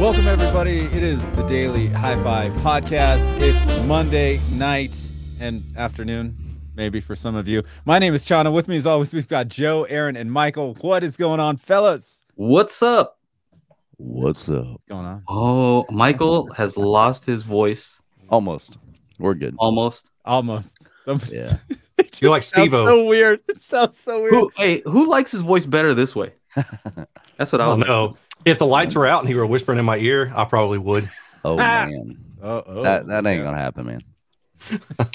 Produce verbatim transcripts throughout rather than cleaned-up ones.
Welcome, everybody. It is the Daily Hi-Fi Podcast. It's Monday night and afternoon, maybe for some of you. My name is Chana. With me, as always, we've got Joe, Aaron, and Michael. What is going on, fellas? What's up? What's up? What's going on? Oh, Michael has lost his voice. Almost. We're good. Almost. Almost. Somebody, yeah. You're like Steve-O. So weird. It sounds so weird. Who, hey, who likes his voice better this way? That's what I don't know. If the lights were out and he were whispering in my ear, I probably would. Oh man, oh, oh, that that ain't gonna happen,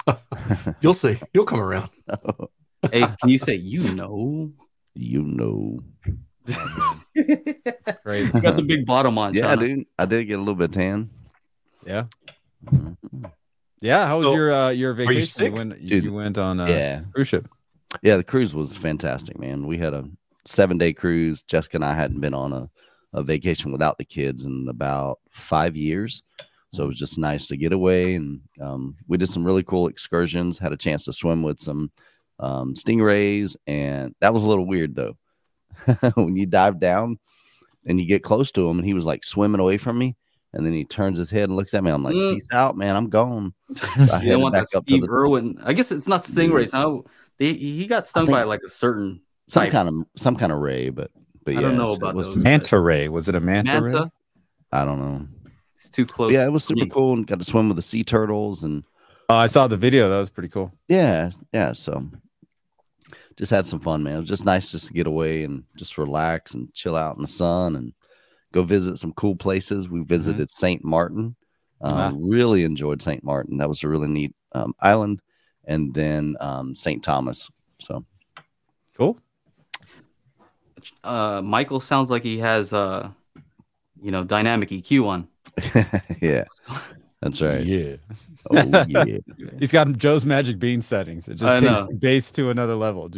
man. You'll see. You'll come around. Hey, can you say you know? You know. That's crazy. You got the big bottom on. Yeah, Chana. Dude. I did get a little bit tan. Yeah. Mm-hmm. Yeah, how was so, your uh, your vacation? You, when you, you went on uh, a yeah. cruise ship? Yeah, the cruise was fantastic, man. We had a seven day cruise. Jessica and I hadn't been on a, a vacation without the kids in about five years, so it was just nice to get away. And um, we did some really cool excursions. Had a chance to swim with some um, stingrays, and that was a little weird though. When you dive down and you get close to him, and he was like swimming away from me. And then he turns his head and looks at me. I'm like, mm. peace out, man. I'm gone. I you don't want that Steve the... Irwin. I guess it's not stingrays. Yeah. They, he got stung by like a certain some type. kind of some kind of ray, but but yeah, I don't know about it was those, manta ray. Was it a manta, manta ray? I don't know. It's too close. But yeah, it was super cool and got to swim with the sea turtles and. Oh, I saw the video. That was pretty cool. Yeah, yeah. So just had some fun, man. It was just nice just to get away and just relax and chill out in the sun and. Go visit some cool places. We visited mm-hmm. Saint Martin. Um, wow. Really enjoyed Saint Martin. That was a really neat um, island. And then um, Saint Thomas. So cool. Uh, Michael sounds like he has, uh, you know, dynamic E Q on. Yeah, that's right. Yeah. Oh, yeah. He's got Joe's Magic Bean settings. It just I takes know. bass to another level.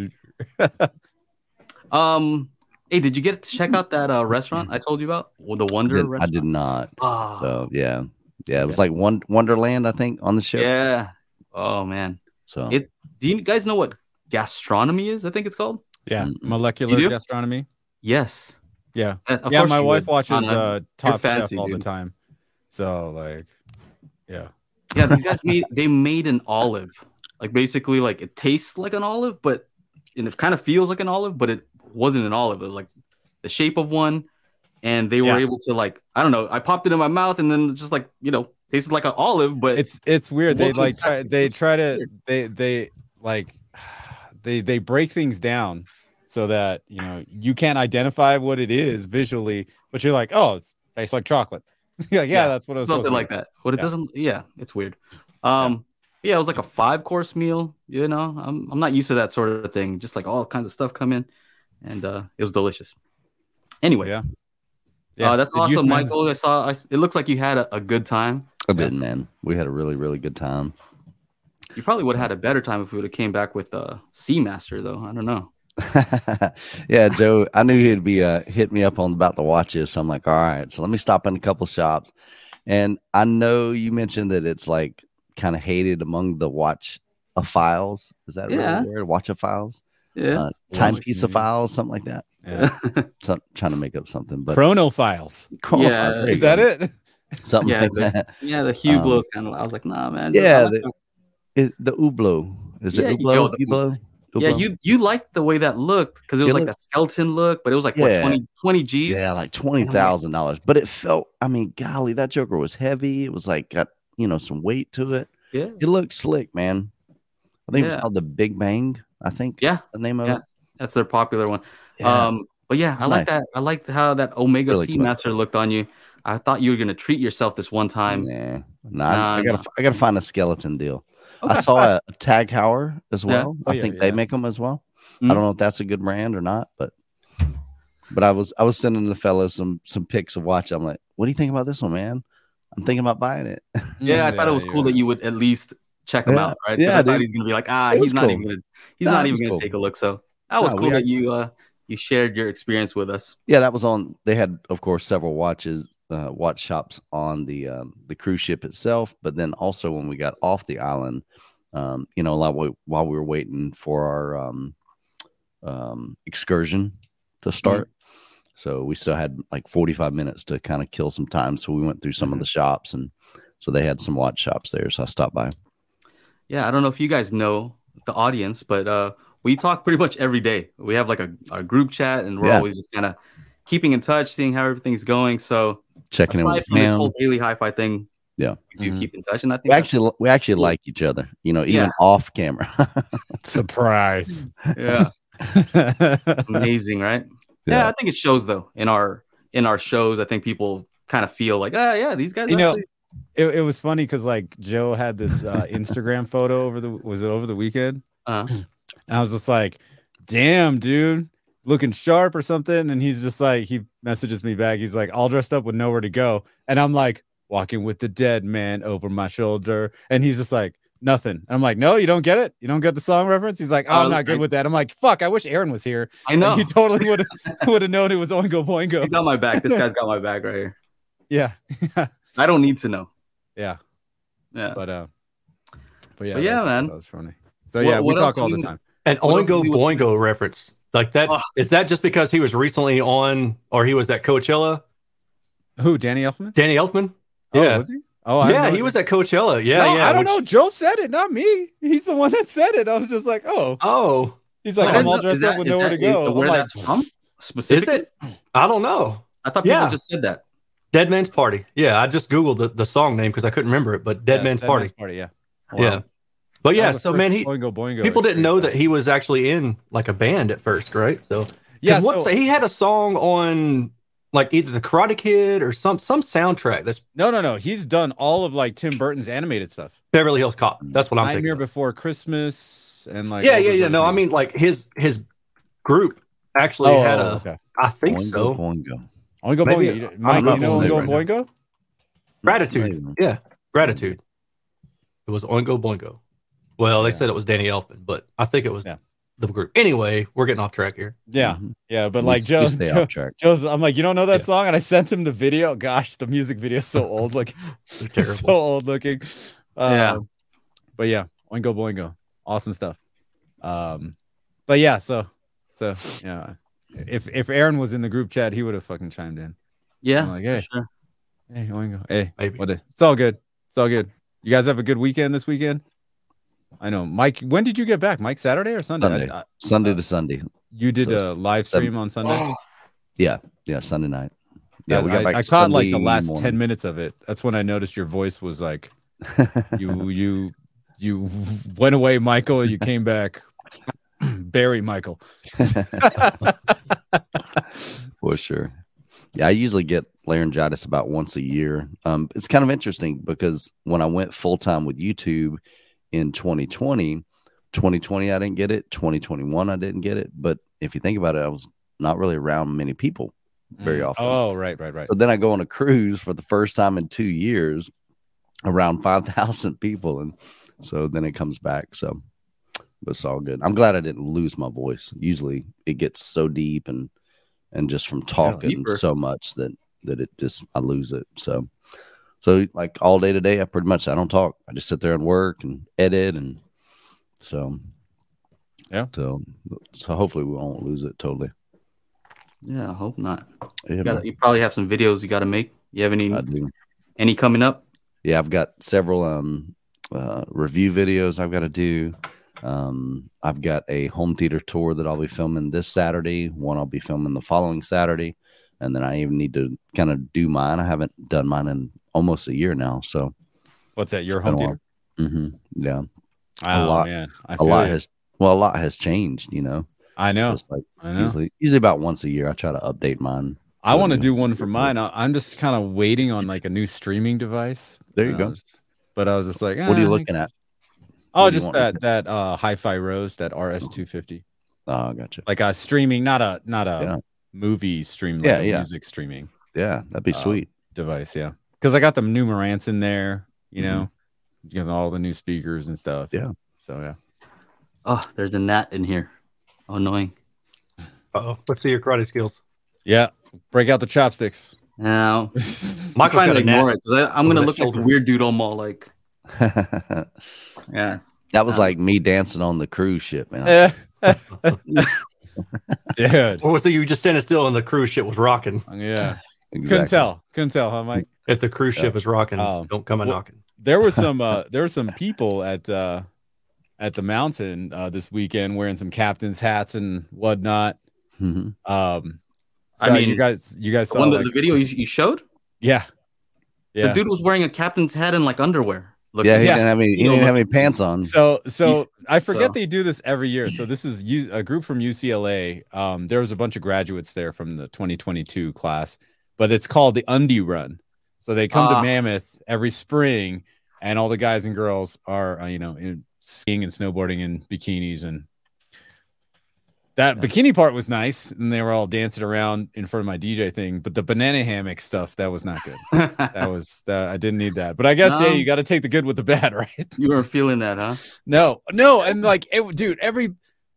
um. Hey, did you get to check out that uh, restaurant I told you about? Well, the Wonder I did, restaurant? I did not. Oh. So, yeah. Yeah, it was yeah. like one, Wonderland, I think, on the ship. Yeah. Oh, man. So, it, do you guys know what gastronomy is? I think it's called? Yeah. Mm-hmm. Molecular gastronomy? Yes. Yeah. Uh, yeah, my wife would. watches uh, Top Chef all dude. the time. So, like, yeah. Yeah, these guys made, they made an olive. Like, basically, like, it tastes like an olive, but and it kind of feels like an olive, but it wasn't an olive. It was like the shape of one, and they were yeah. able to like I don't know. I popped it in my mouth, and then just like you know, tasted like an olive. But it's it's weird. They like try, they try to they they like they they break things down so that you know you can't identify what it is visually, but you're like, oh, it tastes like chocolate. You're like, yeah, yeah, that's what it was. Something like that. But it yeah. doesn't. Yeah, it's weird. Um, yeah. yeah, it was like a five course meal. You know, I'm I'm not used to that sort of thing. Just like all kinds of stuff come in. And uh, it was delicious. Anyway, yeah, yeah. Uh, that's Did awesome, Michael. Men's... I saw. I, it looks like you had a, a good time. I did, yeah. man. We had a really, really good time. You probably would have had a better time if we would have came back with uh, Seamaster, though. I don't know. Yeah, Joe. I knew he'd be uh, hit me up on about the watches. So I'm like, all right. So let me stop in a couple shops. And I know you mentioned that it's like kind of hated among the watchophiles. Is that yeah. really weird? Watchophiles. Yeah, uh, timepiece of files, something like that. Yeah, so I'm trying to make up something, but chronophiles. Yeah, chronophiles, is that it? Something yeah, like the, that. Yeah, the Hublot um, kind of. I was like, nah, man. Yeah, the, it, the Hublot. Is yeah, it Hublot? Hublot? Hublot? Yeah, you you liked the way that looked because it was it like looked, that skeleton look, but it was like yeah. what twenty, twenty G's. Yeah, like twenty thousand dollars. But it felt. I mean, golly, that joker was heavy. It was like got you know some weight to it. Yeah, it looked slick, man. I think yeah. it was called the Big Bang. I think yeah, that's the name of yeah. it. That's their popular one. Yeah. Um, but yeah, I nice. like that. I liked how that Omega really Seamaster looked on you. I thought you were gonna treat yourself this one time. Yeah, nah, nah, I gotta, nah. I gotta find a skeleton deal. Okay. I saw a, a Tag Heuer as well. Yeah. Oh, I yeah, think yeah. they make them as well. Mm-hmm. I don't know if that's a good brand or not, but but I was I was sending the fellas some some pics of watch. I'm like, what do you think about this one, man? I'm thinking about buying it. Yeah, yeah I thought it was yeah. cool that you would at least. Check him yeah. out, right? Yeah, I thought he's gonna be like, ah, he's not cool. even gonna, he's nah, not even gonna cool. take a look. So that was nah, cool had, that you uh you shared your experience with us. Yeah, that was on. They had, of course, several watches, uh, watch shops on the um, the cruise ship itself, but then also when we got off the island, um, you know, a lot we, while we were waiting for our um, um excursion to start. Mm-hmm. So we still had like forty-five minutes to kind of kill some time. So we went through some mm-hmm. of the shops, and so they had some watch shops there. So I stopped by. Yeah. I don't know if you guys know the audience, but uh, we talk pretty much every day. We have like a our group chat, and we're yeah. always just kind of keeping in touch, seeing how everything's going. So checking aside in with from this whole daily hi-fi thing. Yeah. We do mm-hmm. keep in touch. And I think we actually, we actually cool. like each other, you know, even yeah. off camera. Surprise. Yeah. Amazing, right? Yeah. yeah, I think it shows though in our in our shows. I think people kind of feel like, oh yeah, these guys. You actually... know, it, it was funny because like Joe had this uh, Instagram photo over the was it over the weekend, uh-huh. and I was just like, damn, dude, looking sharp or something. And he's just like, he messages me back. He's like, all dressed up with nowhere to go, and I'm like, walking with the dead man over my shoulder, and he's just like. Nothing. I'm like, no, you don't get it. You don't get the song reference. He's like, oh, I'm not good with that. I'm like, fuck. I wish Aaron was here. I know. He totally would have would have known it was Oingo Boingo. He got my back. This guy's got my back right here. Yeah. I don't need to know. Yeah. Yeah. But uh. But yeah. But yeah, that was, man. That was funny. So what, yeah, we talk all the time. An Oingo Boingo reference like that. Oh. Is that just because he was recently on, or he was at Coachella? Who? Danny Elfman. Danny Elfman. Oh, yeah. Was he? Oh, I yeah, he was at Coachella. Yeah, no, yeah. I don't which... know. Joe said it, not me. He's the one that said it. I was just like, oh, oh. He's like, I'm all dressed that, up with nowhere that, to go. Where like, that's from? Specifically? Is it? I don't know. I thought people yeah. just said that. Dead Man's Party. Yeah, I just googled the, the song name because I couldn't remember it, but Dead yeah, Man's Dead Party. Man's Party. Yeah. Wow. Yeah. But yeah, so man, he Boingo Boingo people didn't know that he was actually in like a band at first, right? So yeah, once so... he had a song on. Like either the Karate Kid or some some soundtrack. That's no, no, no. He's done all of like Tim Burton's animated stuff. Beverly Hills Cop. That's what I'm thinking. Nightmare Before Christmas and like yeah, yeah, yeah. No, I mean like his his group actually oh, had a. Okay. I think Oingo, so. Boingo. Oingo Maybe, Boingo. Mike, you know Oingo right Boingo? Now. Gratitude. Maybe. Yeah, Gratitude. It was Oingo Boingo. Well, they yeah. said it was Danny Elfman, but I think it was. Yeah. The group. Anyway, we're getting off track here. Yeah, yeah, but like Joe, Joe, Joe's, I'm like, you don't know that yeah. song, and I sent him the video. Gosh, the music video is so old, like terrible, so old looking. Um, yeah, but yeah, Oingo Boingo, awesome stuff. Um, but yeah, so so yeah, if if Aaron was in the group chat, he would have fucking chimed in. Yeah, I'm like hey, sure. hey Oingo, hey, Maybe. What the, it's all good, it's all good. You guys have a good weekend this weekend. I know, Mike. When did you get back, Mike? Saturday or Sunday? Sunday, I, I, Sunday uh, to Sunday. You did so a live stream seven. On Sunday. Oh. Yeah, yeah, Sunday night. Yeah, yeah we got I, back I caught like the last morning. ten minutes of it. That's when I noticed your voice was like, you, you, you went away, Michael. You came back, Barry Michael. For sure. Yeah, I usually get laryngitis about once a year. Um, it's kind of interesting because when I went full time with YouTube. In twenty twenty, twenty twenty, I didn't get it. twenty twenty-one, I didn't get it. But if you think about it, I was not really around many people very often. Oh, right, right, right. So then I go on a cruise for the first time in two years, around five thousand people. And so then it comes back. So but it's all good. I'm glad I didn't lose my voice. Usually it gets so deep and and just from talking yeah, so much that, that it just, I lose it. So. So like all day today, I pretty much, I don't talk. I just sit there and work and edit. And so, yeah. So, so hopefully we won't lose it totally. Yeah. I hope not. Yeah, you, gotta, you probably have some videos you got to make. You have any, any coming up? Yeah. I've got several, um, uh, review videos I've got to do. Um, I've got a home theater tour that I'll be filming this Saturday. One I'll be filming the following Saturday. And then I even need to kind of do mine. I haven't done mine in almost a year now. So what's that? Your home theater? Mm-hmm. Yeah. Oh, a lot, man. I a feel lot it. has, well, a lot has changed, you know? I know. So like I know. Usually, usually about once a year, I try to update mine. I want to do one for mine. I, I'm just kind of waiting on like a new streaming device. There you go. Just, but I was just like, eh, what are you looking at? Oh, what just that, that, uh, Hi-Fi Rose, that R S two fifty. Oh, gotcha. Like a streaming, not a, not a, yeah. movie stream, like yeah, yeah. music streaming. Yeah, that'd be uh, sweet device. Yeah, because I got the new Marantz in there. You mm-hmm. know, you know, all the new speakers and stuff. Yeah. So yeah. Oh, there's a gnat in here. Oh, annoying. Oh, let's see your karate skills. Yeah, break out the chopsticks. Now, I'm trying to ignore it because I'm gonna look like a weird dude on mall. Like, yeah, that was um, like me dancing on the cruise ship, man. Dude. Or so you just standing still and the cruise ship was rocking. Yeah. Exactly. Couldn't tell. Couldn't tell, huh, Mike? If the cruise ship yeah. is rocking, um, don't come a well, knocking. There was some uh, there were some people at uh, at the mountain uh, this weekend wearing some captain's hats and whatnot. Mm-hmm. Um, so I mean, you guys, you guys saw the, like, the video you, you showed. Yeah. Yeah. The dude was wearing a captain's hat and like underwear. Look, yeah, he yeah. didn't have any. He didn't have any pants on. So, so I forget so. they do this every year. So this is U- a group from U C L A. Um, there was a bunch of graduates there from the twenty twenty-two class, but it's called the Undie Run. So they come uh, to Mammoth every spring, and all the guys and girls are, uh, you know, in, skiing and snowboarding in bikinis, and that nice. bikini part was nice, and they were all dancing around in front of my D J thing. But the banana hammock stuff, that was not good. that was that, I didn't need that. But I guess no. yeah, you got to take the good with the bad, right? You weren't feeling that, huh? No, no, and like, it, dude, every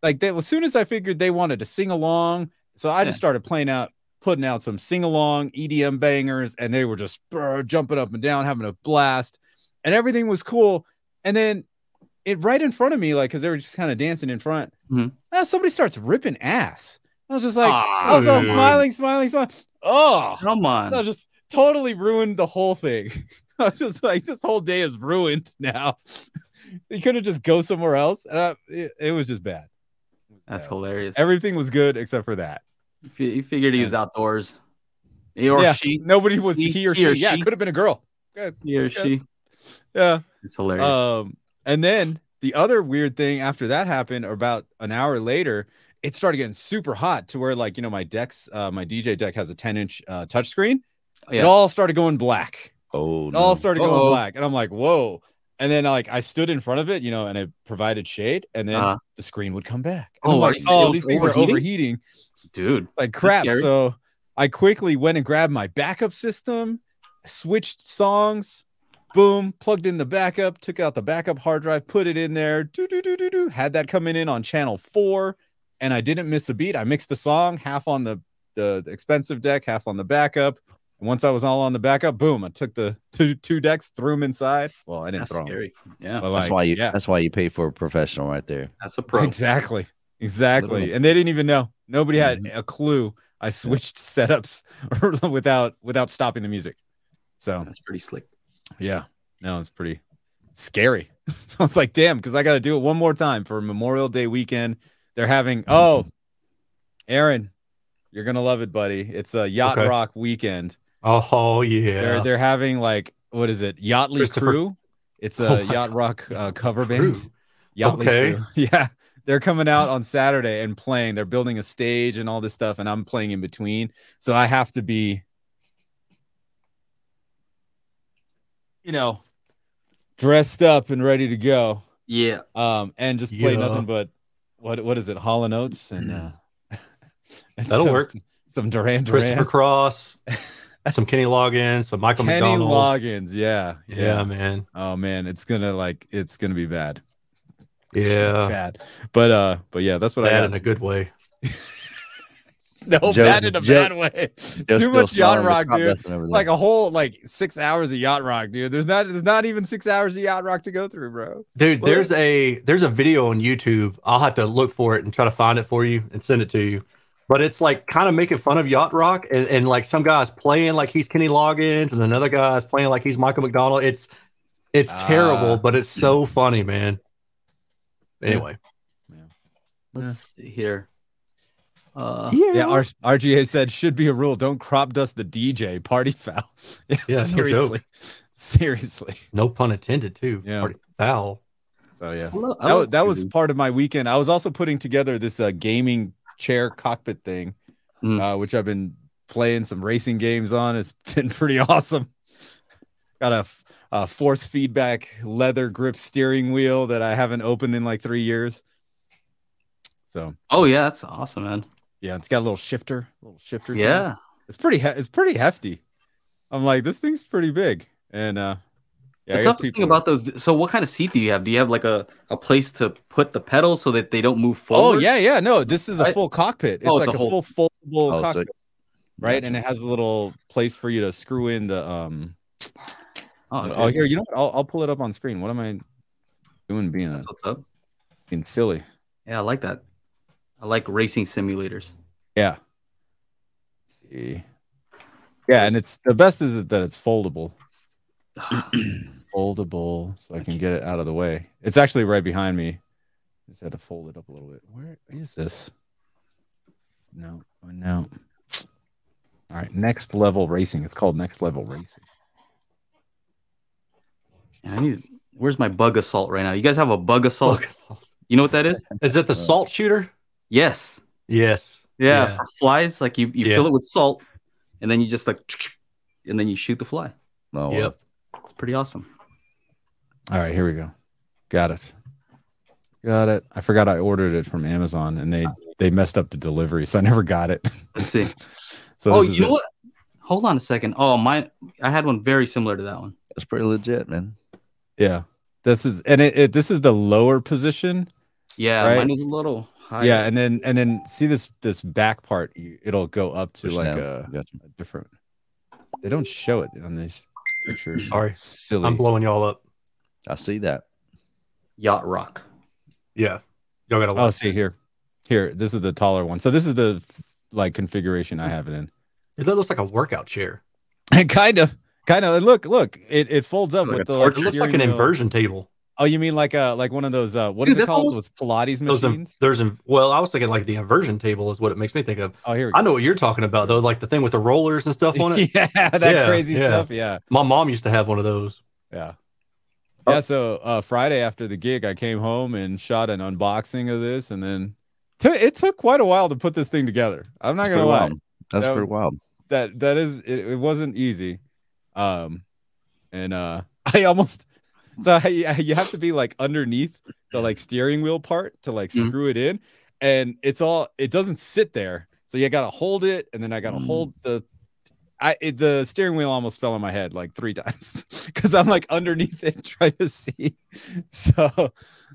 like, they, as soon as I figured they wanted to sing along, so I yeah. just started playing out, putting out some sing along E D M bangers, and they were just brr, jumping up and down, having a blast, and everything was cool. And then it right in front of me, like, because they were just kind of dancing in front. Mm-hmm. Uh, somebody starts ripping ass. I was just like, aww, I was all smiling, smiling, smiling. Oh, come on! I just totally ruined the whole thing. I was just like, this whole day is ruined now. You could have just go somewhere else. And I, it, it was just bad. That's yeah. hilarious. Everything was good except for that. He figured he was outdoors. He or yeah, she. Nobody was. He, he or she. Or yeah, she. Could have been a girl. Good. He or good. She. Yeah, it's hilarious. Um, and then. The other weird thing after that happened, or about an hour later, it started getting super hot to where, like, you know, my decks, uh, my D J deck has a ten inch uh, touchscreen. Oh, yeah. It all started going black. Oh, it no. all started Uh-oh. going black. And I'm like, whoa. And then, like, I stood in front of it, you know, and it provided shade. And then uh-huh. the screen would come back. And oh, I'm like, oh, these things are overheating. Dude. Like, crap. So I quickly went and grabbed my backup system, switched songs. Boom, plugged in the backup, took out the backup hard drive, put it in there, do, do, do, do, do, had that coming in on channel four, and I didn't miss a beat. I mixed the song, half on the, the expensive deck, half on the backup. And once I was all on the backup, boom, I took the two, two decks, threw them inside. Well, I didn't that's throw scary. them. Yeah. But that's like, why you yeah. that's why you pay for a professional right there. That's a pro. Exactly. Exactly. Little. And they didn't even know. Nobody had mm-hmm. a clue. I switched yeah. setups without without stopping the music. So that's pretty slick. Yeah, no, it's pretty scary. I was like, damn, because I got to do it one more time for Memorial Day weekend. They're having, oh, Aaron, you're going to love it, buddy. It's a Yacht okay. Rock weekend. Oh, yeah. They're, they're having, like, what is it? Yachtly Crew. It's a oh Yacht Rock uh, cover band. Crew. Yachtly okay. Crew. Yeah, they're coming out on Saturday and playing. They're building a stage and all this stuff, and I'm playing in between. So I have to be... you know, dressed up and ready to go. Yeah. Um, and just play yeah. nothing but what what is it? Hall and Oates and uh and that'll some, work. Some Duran Duran, Christopher Cross, some Kenny Loggins, some Michael Kenny McDonald. Loggins, yeah, yeah. Yeah, man. Oh man, it's gonna like it's gonna be bad. It's yeah. Be bad. But uh, but yeah, that's what bad I got. In a good way. No, Joe's, bad in a Joe, bad way. Joe's too much yacht rock, dude. Like a whole like six hours of yacht rock, dude. There's not there's not even six hours of yacht rock to go through, bro. Dude, what? there's a there's a video on YouTube. I'll have to look for it and try to find it for you and send it to you. But it's like kind of making fun of yacht rock, and, and like some guy's playing like he's Kenny Loggins, and another guy's playing like he's Michael McDonald. It's it's uh, terrible, but it's so funny, man. Anyway, yeah. Yeah. let's yeah. see here. Uh, yeah, yeah R- RGA said should be a rule. Don't crop dust the D J. Party foul. Yeah, yeah seriously, no seriously. No pun intended, too. Yeah, party foul. So yeah, oh, oh, that, that was part of my weekend. I was also putting together this uh, gaming chair cockpit thing, mm. uh, which I've been playing some racing games on. It's been pretty awesome. Got a, a force feedback leather grip steering wheel that I haven't opened in like three years. So oh yeah, that's awesome, man. Yeah, it's got a little shifter, little shifter. Yeah, thing. it's pretty. He- it's pretty hefty. I'm like, this thing's pretty big. And uh, yeah, the toughest thing are... about those. So, what kind of seat do you have? Do you have like a, a place to put the pedals so that they don't move forward? Oh yeah, yeah. No, this is a I... full cockpit. It's, oh, it's like a, whole... a full foldable oh, cockpit, so... right? And it has a little place for you to screw in the um. Oh, okay. oh here, you know what? I'll I'll pull it up on screen. What am I doing? Being a... what's up? Being silly. Yeah, I like that. I like racing simulators. Yeah. Let's see. Yeah, and it's the best is that it's foldable. Foldable, so I can get it out of the way. It's actually right behind me. I just had to fold it up a little bit. Where is this? No, no. All right, Next Level Racing. It's called Next Level Racing. I need. Where's my bug assault right now? You guys have a bug assault? Bug assault. You know what that is? Is that the salt shooter? Yes. Yes. Yeah, yeah. For flies. Like you, you yeah. fill it with salt, and then you just like, and then you shoot the fly. Oh, yep. Wow. It's pretty awesome. All right, here we go. Got it. Got it. I forgot I ordered it from Amazon, and they they messed up the delivery, so I never got it. Let's see. So oh, you know what? Hold on a second. Oh, my! I had one very similar to that one. That's pretty legit, man. Yeah, this is and it, it this is the lower position. Yeah, right? Mine is a little higher. Yeah, and then and then see this this back part. It'll go up to Push like a, gotcha. a different. They don't show it on these pictures. Sorry, silly. I'm blowing y'all up. I see that yacht rock. Yeah, y'all got a. Oh, see here, here. This is the taller one. So this is the like configuration I have it in. It looks like a workout chair. kind of, kind of. Look, look. It it folds up like with the. Like, it looks like an wheel. Inversion table. Oh, you mean like a like one of those uh, what Dude, is it called? Those Pilates machines. Those, there's well, I was thinking like the inversion table is what it makes me think of. Oh, here we go. I know what you're talking about though, like the thing with the rollers and stuff on it. yeah, that yeah, crazy yeah. stuff. Yeah, my mom used to have one of those. Yeah, oh. yeah. So uh, Friday after the gig, I came home and shot an unboxing of this, and then t- it took quite a while to put this thing together. I'm not That's gonna lie, wild. That's that, pretty wild. That that is it. It wasn't easy, um, and uh, I almost. So you have to be like underneath the like steering wheel part to like mm-hmm. screw it in, and it's all it doesn't sit there. So you got to hold it, and then I got to mm. hold the. I it, the steering wheel almost fell on my head like three times because I'm like underneath it trying to see. So,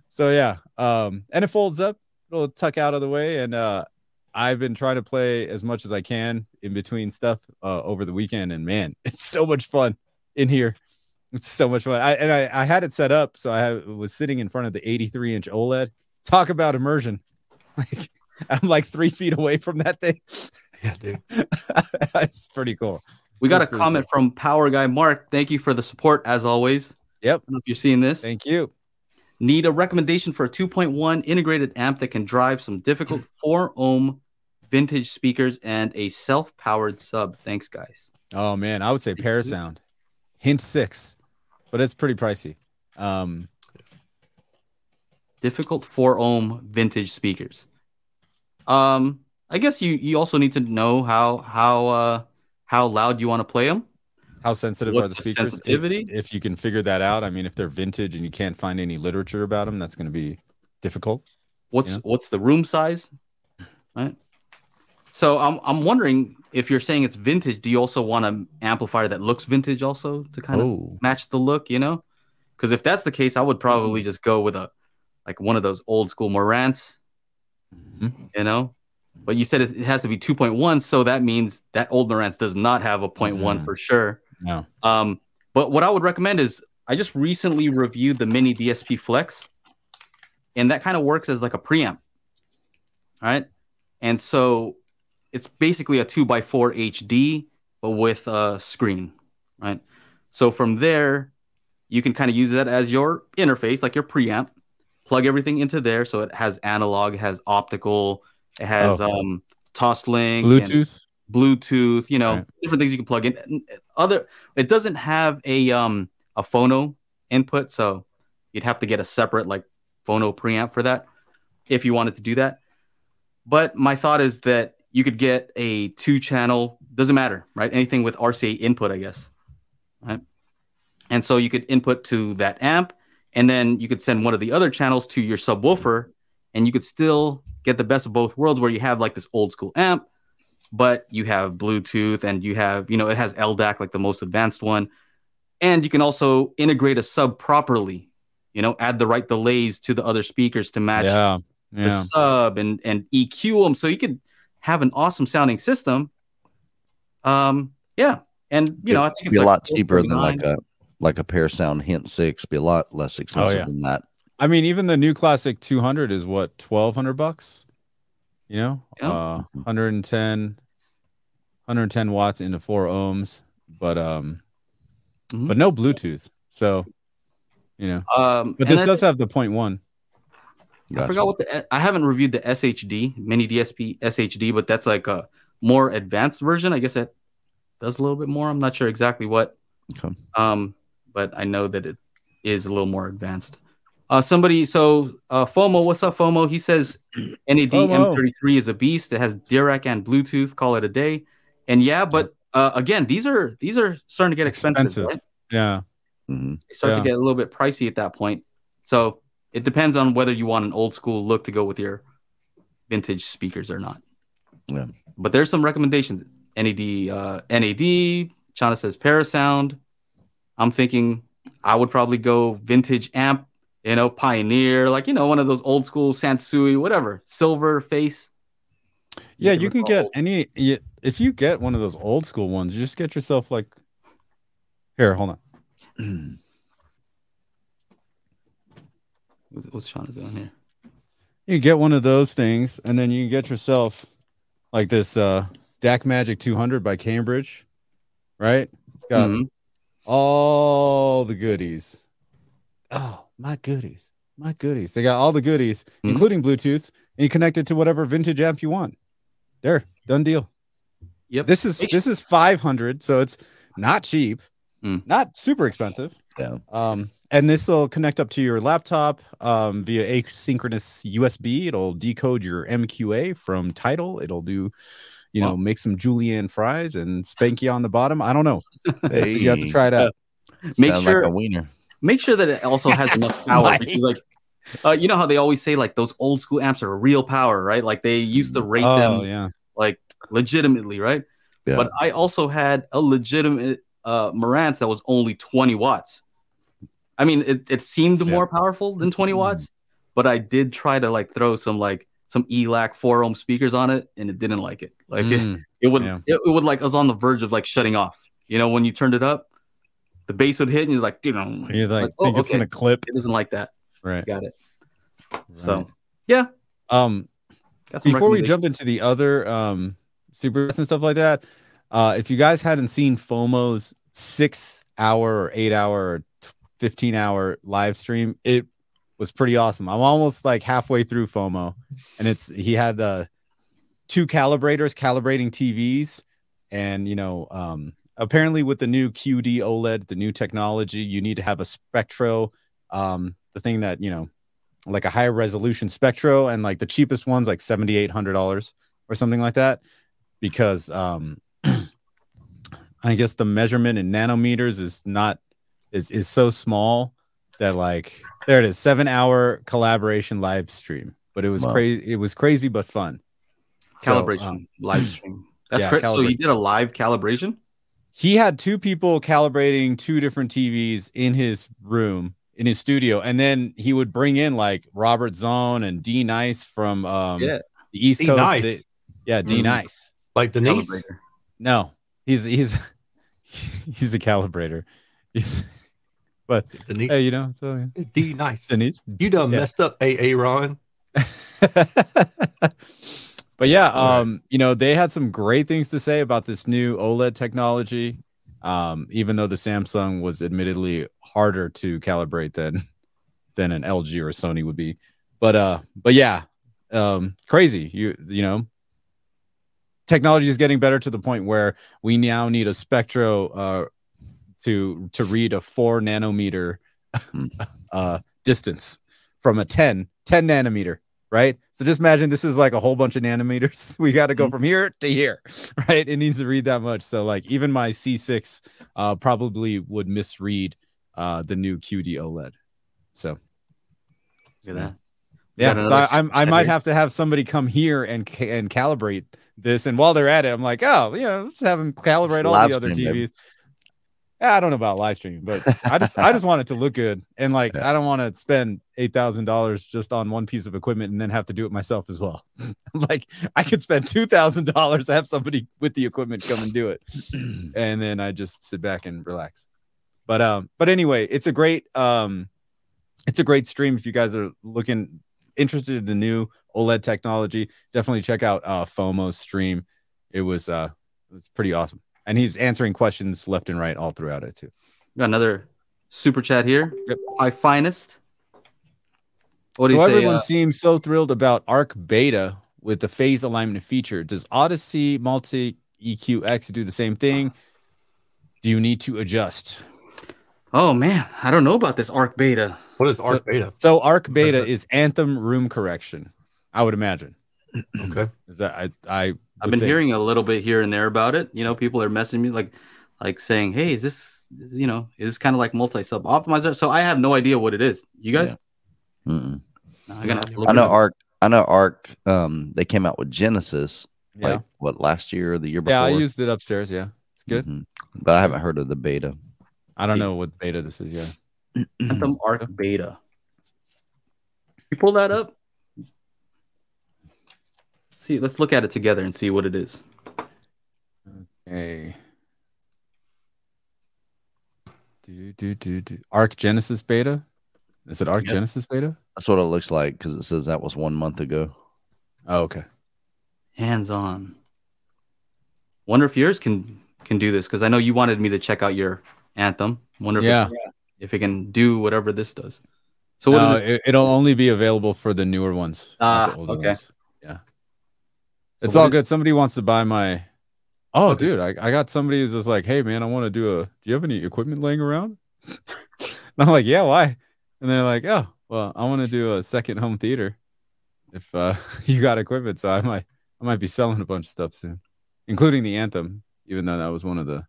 so yeah, um, and it folds up, it'll tuck out of the way, and uh, I've been trying to play as much as I can in between stuff uh, over the weekend, and man, it's so much fun in here. It's so much fun. I and I, I had it set up, so I have, was sitting in front of the eighty-three inch OLED. Talk about immersion! Like I'm like three feet away from that thing. Yeah, dude, it's pretty cool. We got That's a comment cool. from Power Guy Mark. Thank you for the support as always. Yep. I don't know if you're seeing this. Thank you. Need a recommendation for a two point one integrated amp that can drive some difficult four ohm vintage speakers and a self-powered sub. Thanks, guys. Oh man, I would say Parasound. Hint six, but it's pretty pricey. Um, Difficult four ohm vintage speakers. Um, I guess you, you also need to know how how uh, how loud you want to play them. How sensitive What's are the speakers? The sensitivity? If, if you can figure that out, I mean, if they're vintage and you can't find any literature about them, that's going to be difficult. What's you know? What's the room size? Right. So I'm I'm wondering. If you're saying it's vintage, do you also want an amplifier that looks vintage also to kind oh. of match the look, you know? Because if that's the case, I would probably just go with a like one of those old school Marantz, mm-hmm. you know? But you said it, it has to be two point one, so that means that old Marantz does not have a point one mm-hmm. for sure. No. Um, but what I would recommend is I just recently reviewed the Mini D S P Flex, and that kind of works as like a preamp, all right? And so... It's basically a two by four H D, but with a screen, right? So from there, you can kind of use that as your interface, like your preamp. Plug everything into there, so it has analog, it has optical, it has oh. um, Toslink, Bluetooth, Bluetooth. You know, right. different things you can plug in. Other, it doesn't have a um a phono input, so you'd have to get a separate like phono preamp for that if you wanted to do that. But my thought is that. You could get a two-channel, doesn't matter, right? Anything with R C A input, I guess, right? And so you could input to that amp, and then you could send one of the other channels to your subwoofer, and you could still get the best of both worlds where you have, like, this old-school amp, but you have Bluetooth, and you have, you know, it has L D A C, like the most advanced one, and you can also integrate a sub properly, you know, add the right delays to the other speakers to match yeah, yeah. the sub and, and E Q them, so you could... have an awesome sounding system. Um, yeah. And you know, I think it'd be it's a like lot cheaper than like a like a Parasound Hint six, be a lot less expensive oh, yeah. than that. I mean, even the new classic two hundred is what, twelve hundred bucks? you know, yep. uh, one ten watts into four ohms, but um, mm-hmm. but no Bluetooth. So, you know, um, but this does have the point one. Gotcha. I forgot what the I haven't reviewed the S H D Mini D S P S H D, but that's like a more advanced version. I guess it does a little bit more. I'm not sure exactly what. Okay. Um, but I know that it is a little more advanced. Uh, somebody, so uh, FOMO, what's up, FOMO? He says N A D FOMO. M thirty-three is a beast. It has Dirac and Bluetooth. Call it a day. And yeah, but uh, again, these are these are starting to get expensive. expensive. Right? Yeah, mm-hmm. They start yeah. to get a little bit pricey at that point. So it depends on whether you want an old school look to go with your vintage speakers or not. Yeah, but there's some recommendations. N A D, uh, N A D. Chana says Parasound. I'm thinking I would probably go vintage amp. You know, Pioneer, like, you know, one of those old school Sansui, whatever, Silver Face. Yeah, you can get any. If you get one of those old school ones, you just get yourself like. Here, hold on. What's Shana doing here? You get one of those things, and then you can get yourself like this uh, D A C Magic two hundred by Cambridge, right? It's got mm-hmm. all the goodies. Oh. My goodies. My goodies. They got all the goodies, mm-hmm. including Bluetooth, and you connect it to whatever vintage amp you want. There. Done deal. Yep. This is this is five hundred, so it's not cheap. Mm. Not super expensive. Yeah. Um, and this will connect up to your laptop um, via asynchronous U S B. It'll decode your M Q A from Tidal. It'll do, you wow. know, make some julienne fries and spank you on the bottom. I don't know. Hey. You have to try it out. Uh, make Sound sure like a wiener. Make sure that it also has enough power. Like, uh, you know how they always say like those old school amps are real power, right? Like they used to rate oh, them yeah. like legitimately, right? Yeah. But I also had a legitimate uh, Marantz that was only twenty watts. I mean, it, it seemed yeah. more powerful than twenty mm-hmm. watts, but I did try to like throw some like some E L A C four ohm speakers on it, and it didn't like it. Like mm, it, it would yeah. it, it would like I was on the verge of like shutting off. You know, when you turned it up. The bass would hit, and you're like, dude, I'm you're like, like oh, think it's okay. gonna clip. It isn't like that, right? You got it. Right. So, yeah. Um, before we jump into the other um super and stuff like that, uh, if you guys hadn't seen FOMO's six hour or eight hour or fifteen hour live stream, it was pretty awesome. I'm almost like halfway through FOMO, and it's he had the uh, two calibrators calibrating T Vs, and you know, um. Apparently, with the new Q D OLED, the new technology, you need to have a spectro, um, the thing that, you know, like a higher resolution spectro, and like the cheapest one's like seven thousand eight hundred dollars or something like that, because um, I guess the measurement in nanometers is not is is so small that like there it is, seven hour collaboration live stream, but it was wow. crazy, it was crazy but fun. Calibration so, um, live stream. That's yeah, correct. So you did a live calibration. He had two people calibrating two different T Vs in his room, in his studio. And then he would bring in like Robert Zone and D Nice from um, yeah. the East D Coast. Nice. They, yeah, D mm. Nice. Like the niece? Calibrator. No, he's he's he's a calibrator. He's, but, Denise. Hey, you know, so, yeah. D Nice. Denise. You done yeah. messed up, Aaron. But yeah, um, you know, they had some great things to say about this new OLED technology, um, even though the Samsung was admittedly harder to calibrate than than an L G or a Sony would be. But uh, but yeah, um, crazy. You you know, technology is getting better to the point where we now need a spectro uh, to to read a four nanometer uh, distance from a ten nanometer. Right. So just imagine this is like a whole bunch of nanometers. We got to go from here to here. Right. It needs to read that much. So like even my C six uh, probably would misread uh, the new Q D OLED. So. Look at that. Yeah. So I, I'm, I might have to have somebody come here and and calibrate this. And while they're at it, I'm like, oh, you know, let's have them calibrate all the other T Vs. I don't know about live streaming, but I just I just want it to look good, and like yeah. I don't want to spend eight thousand dollars just on one piece of equipment and then have to do it myself as well. Like I could spend two thousand dollars, have somebody with the equipment come and do it, and then I just sit back and relax. But um, but anyway, it's a great um, it's a great stream if you guys are looking interested in the new OLED technology, definitely check out uh, FOMO's stream. It was uh, it was pretty awesome, and he's answering questions left and right all throughout it too. Got another super chat here. Yep. My finest. What so do you everyone say, uh, seems so thrilled about Arc Beta with the phase alignment feature. Does Odyssey Multi E Q X do the same thing? Do you need to adjust? Oh man, I don't know about this Arc Beta. What is Arc so, Beta? So Arc Beta is Anthem room correction, I would imagine. Okay. Is that I? I I've been think. hearing a little bit here and there about it. You know, people are messaging me like, like saying, "Hey, is this? You know, is this kind of like multi-sub optimizer?" So I have no idea what it is. You guys? Yeah. I, gotta I know Arc. I know Arc. Um, they came out with Genesis. Yeah. Like what last year or the year before? Yeah, I used it upstairs. Yeah, it's good. Mm-hmm. But I haven't heard of the beta. I don't See? know what beta this is. Yeah, Anthem Arc Beta. You pull that up. See, let's look at it together and see what it is. Okay. Do do do do. Arc Genesis beta? Is it Arc yes. Genesis beta? That's what it looks like because it says that was one month ago. Oh, okay. Hands on. Wonder if yours can can do this because I know you wanted me to check out your Anthem. Wonder if yeah. it, if it can do whatever this does. So what? No, is it, it'll only be available for the newer ones. Ah, uh, okay. Ones. It's all good. Somebody wants to buy my. Oh, okay. dude, I, I got somebody who's just like, hey, man, I want to do a. Do you have any equipment laying around? And I'm like, yeah, why? And they're like, oh, well, I want to do a second home theater. If uh, you got equipment, so I might, I might be selling a bunch of stuff soon, including the Anthem, even though that was one of the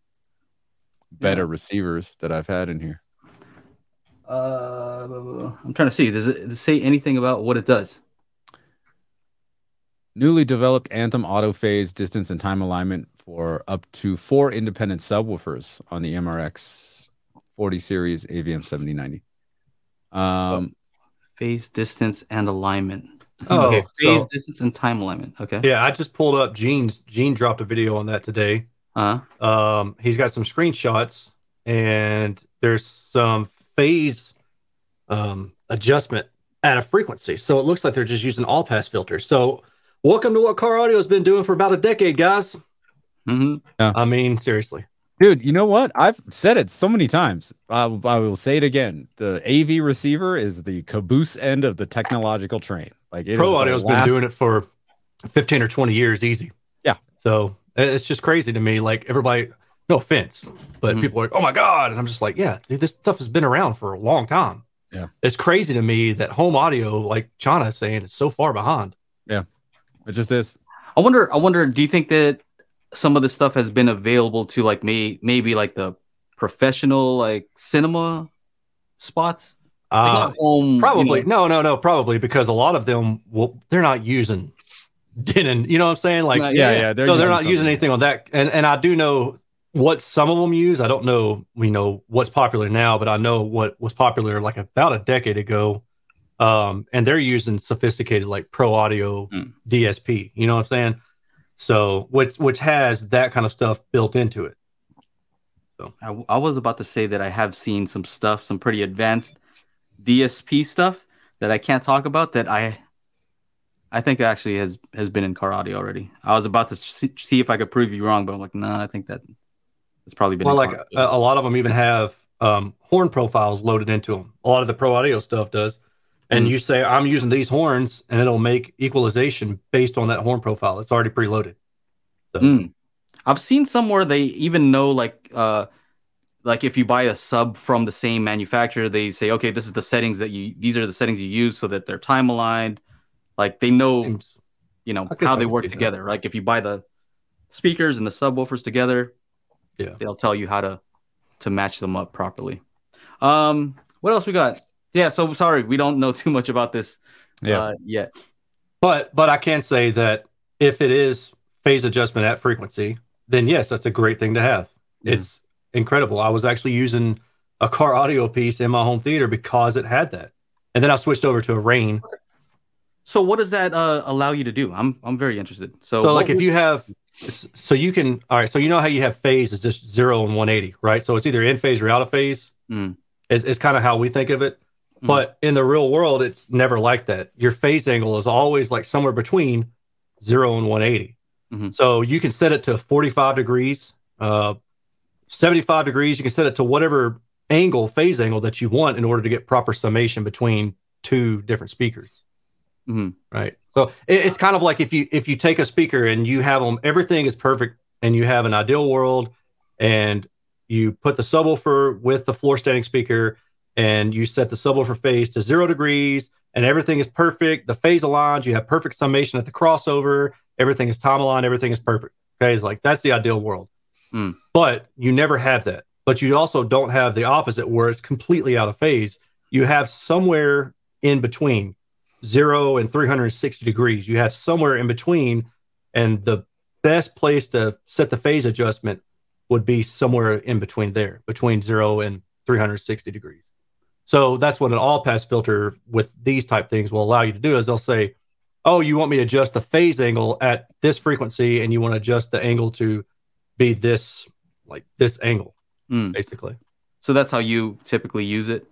better yeah. receivers that I've had in here. Uh, I'm trying to see. Does it, does it say anything about what it does? Newly developed Anthem auto phase, distance, and time alignment for up to four independent subwoofers on the M R X forty series A V M seventy ninety. Um, phase, distance, and alignment. Oh, okay. Phase, so, distance, and time alignment. Okay. Yeah, I just pulled up Gene's. Gene dropped a video on that today. Uh-huh. Um, he's got some screenshots, and there's some phase um, adjustment at a frequency. So it looks like they're just using all pass filters. So welcome to what Car Audio has been doing for about a decade, guys. Mm-hmm. Yeah. I mean, seriously. Dude, you know what? I've said it so many times. I, I will say it again. The A V receiver is the caboose end of the technological train. Like it Pro Audio has last... been doing it for fifteen or twenty years easy. Yeah. So it's just crazy to me. Like everybody, no offense, but mm-hmm. people are like, oh my God. And I'm just like, yeah, dude, this stuff has been around for a long time. Yeah. It's crazy to me that home audio, like Chana is saying, is so far behind. Yeah. It just is. I wonder. I wonder. Do you think that some of this stuff has been available to like may, maybe like the professional like cinema spots? Like uh, home, probably. You know? No, no, no. Probably because a lot of them will. They're not using Denon. You know what I'm saying? Like, yeah, yeah. yeah they're no, they're not using anything on that. And and I do know what some of them use. I don't know. We you know what's popular now, but I know what was popular like about a decade ago. Um, and they're using sophisticated like Pro Audio mm. D S P, you know what I'm saying? So which which has that kind of stuff built into it. So I, I was about to say that I have seen some stuff, some pretty advanced D S P stuff that I can't talk about that I I think actually has has been in Car Audio already. I was about to see, see if I could prove you wrong, but I'm like, no, nah, I think that it's probably been well, like a, a lot of them even have um, horn profiles loaded into them. A lot of the Pro Audio stuff does. And you say, I'm using these horns, and it'll make equalization based on that horn profile. It's already preloaded. So. Mm. I've seen somewhere they even know, like, uh, like if you buy a sub from the same manufacturer, they say, okay, this is the settings that you, these are the settings you use so that they're time aligned. Like they know, you know, how they work together. That. Like if you buy the speakers and the subwoofers together, yeah, they'll tell you how to, to match them up properly. Um, what else we got? Yeah, so sorry, we don't know too much about this yeah. uh, yet. But but I can say that if it is phase adjustment at frequency, then yes, that's a great thing to have. Mm-hmm. It's incredible. I was actually using a Car Audio piece in my home theater because it had that. And then I switched over to a Rain. Okay. So what does that uh, allow you to do? I'm I'm very interested. So, so like if you have, so you can, all right, so you know how you have phase is just zero and one eighty, right? So it's either in phase or out of phase. Mm. It's, it's kind of how we think of it. Mm. But in the real world, it's never like that. Your phase angle is always like somewhere between zero and one eighty. Mm-hmm. So you can set it to forty-five degrees, uh, seventy-five degrees. You can set it to whatever angle, phase angle that you want in order to get proper summation between two different speakers. Mm-hmm. Right. So it, it's kind of like if you if you take a speaker and you have them, everything is perfect, and you have an ideal world, and you put the subwoofer with the floor standing speaker, and you set the subwoofer phase to zero degrees, and everything is perfect. The phase aligns. You have perfect summation at the crossover. Everything is time aligned. Everything is perfect. Okay, it's like that's the ideal world, mm. but you never have that. But you also don't have the opposite where it's completely out of phase. You have somewhere in between zero and three hundred sixty degrees. You have somewhere in between, and the best place to set the phase adjustment would be somewhere in between there, between zero and three hundred sixty degrees. So that's what an all-pass filter with these type things will allow you to do is they'll say, oh, you want me to adjust the phase angle at this frequency, and you want to adjust the angle to be this, like this angle, mm. basically. So that's how you typically use it,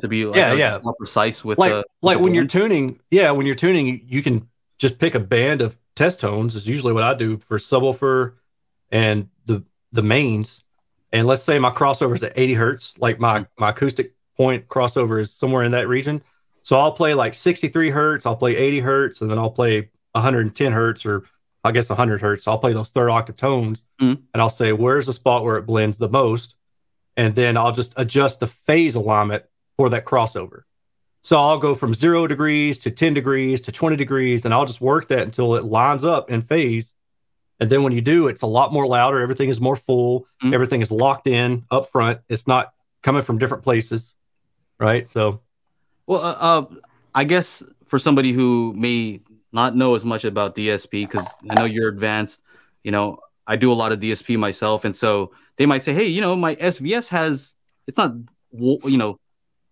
to be like, yeah, yeah. more precise with like, a, with like when band. You're tuning. Yeah, when you're tuning, you, you can just pick a band of test tones is usually what I do for subwoofer and the the mains. And let's say my crossover is at eighty hertz, like my, mm. my acoustic point crossover is somewhere in that region. So I'll play like sixty-three hertz, I'll play eighty hertz, and then I'll play one hundred ten hertz, or I guess one hundred hertz. I'll play those third octave tones, mm. and I'll say, where's the spot where it blends the most? And then I'll just adjust the phase alignment for that crossover. So I'll go from zero degrees to ten degrees to twenty degrees, and I'll just work that until it lines up in phase. And then when you do, it's a lot more louder. Everything is more full. Mm. Everything is locked in up front. It's not coming from different places, right? So... Well, uh, uh, I guess for somebody who may not know as much about D S P, because I know you're advanced, you know, I do a lot of D S P myself. And so they might say, hey, you know, my S V S has, it's not, you know,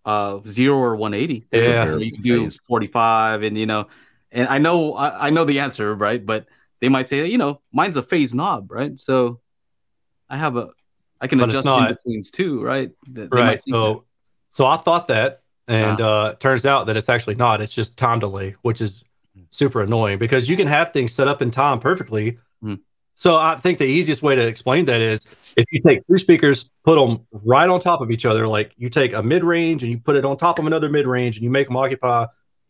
uh, zero or one eighty. Yeah. You can do forty-five and, you know, and I know, I, I know the answer, right? But they might say, you know, mine's a phase knob, right? So I have a, I can but adjust in betweens too, right? They right. So, that. so I thought that. And wow. uh, it turns out that it's actually not. It's just time delay, which is super annoying because you can have things set up in time perfectly. Mm. So I think the easiest way to explain that is if you take two speakers, put them right on top of each other, like you take a mid-range and you put it on top of another mid-range and you make them occupy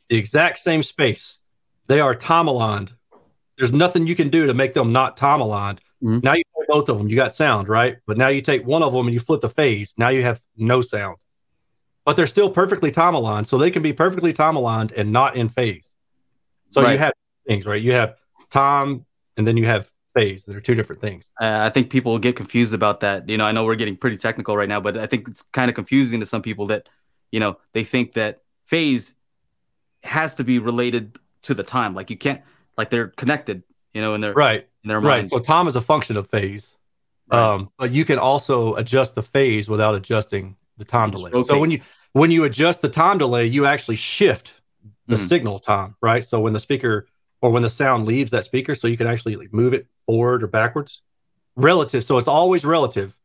the exact same space. They are time aligned. There's nothing you can do to make them not time aligned. Mm. Now you have both of them. You got sound, right? But now you take one of them and you flip the phase. Now you have no sound. But they're still perfectly time aligned, so they can be perfectly time aligned and not in phase. So right. you have things, right? You have time, and then you have phase. They're two different things. Uh, I think people get confused about that. You know, I know we're getting pretty technical right now, but I think it's kind of confusing to some people that, you know, they think that phase has to be related to the time. Like you can't, like they're connected, you know, in their right, in their mind. Right. So time is a function of phase, right. um, but you can also adjust the phase without adjusting the time delay. Okay. So when you when you adjust the time delay, you actually shift the mm. signal time, right? So when the speaker or when the sound leaves that speaker, so you can actually like, move it forward or backwards. Relative, so it's always relative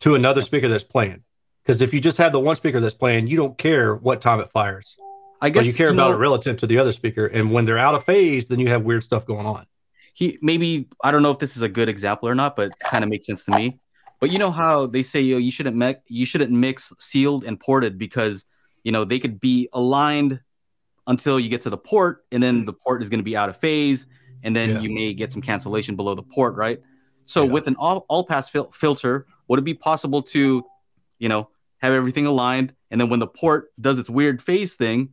to another speaker that's playing. Because if you just have the one speaker that's playing, you don't care what time it fires. I guess but you care you about know, it relative to the other speaker. And when they're out of phase, then you have weird stuff going on. He maybe I don't know if this is a good example or not, but it kind of makes sense to me. But you know how they say you know, you shouldn't me- you shouldn't mix sealed and ported because you know they could be aligned until you get to the port, and then the port is going to be out of phase, and then yeah. you may get some cancellation below the port, right? So yeah. with an all all pass fil- filter, would it be possible to, you know, have everything aligned, and then when the port does its weird phase thing,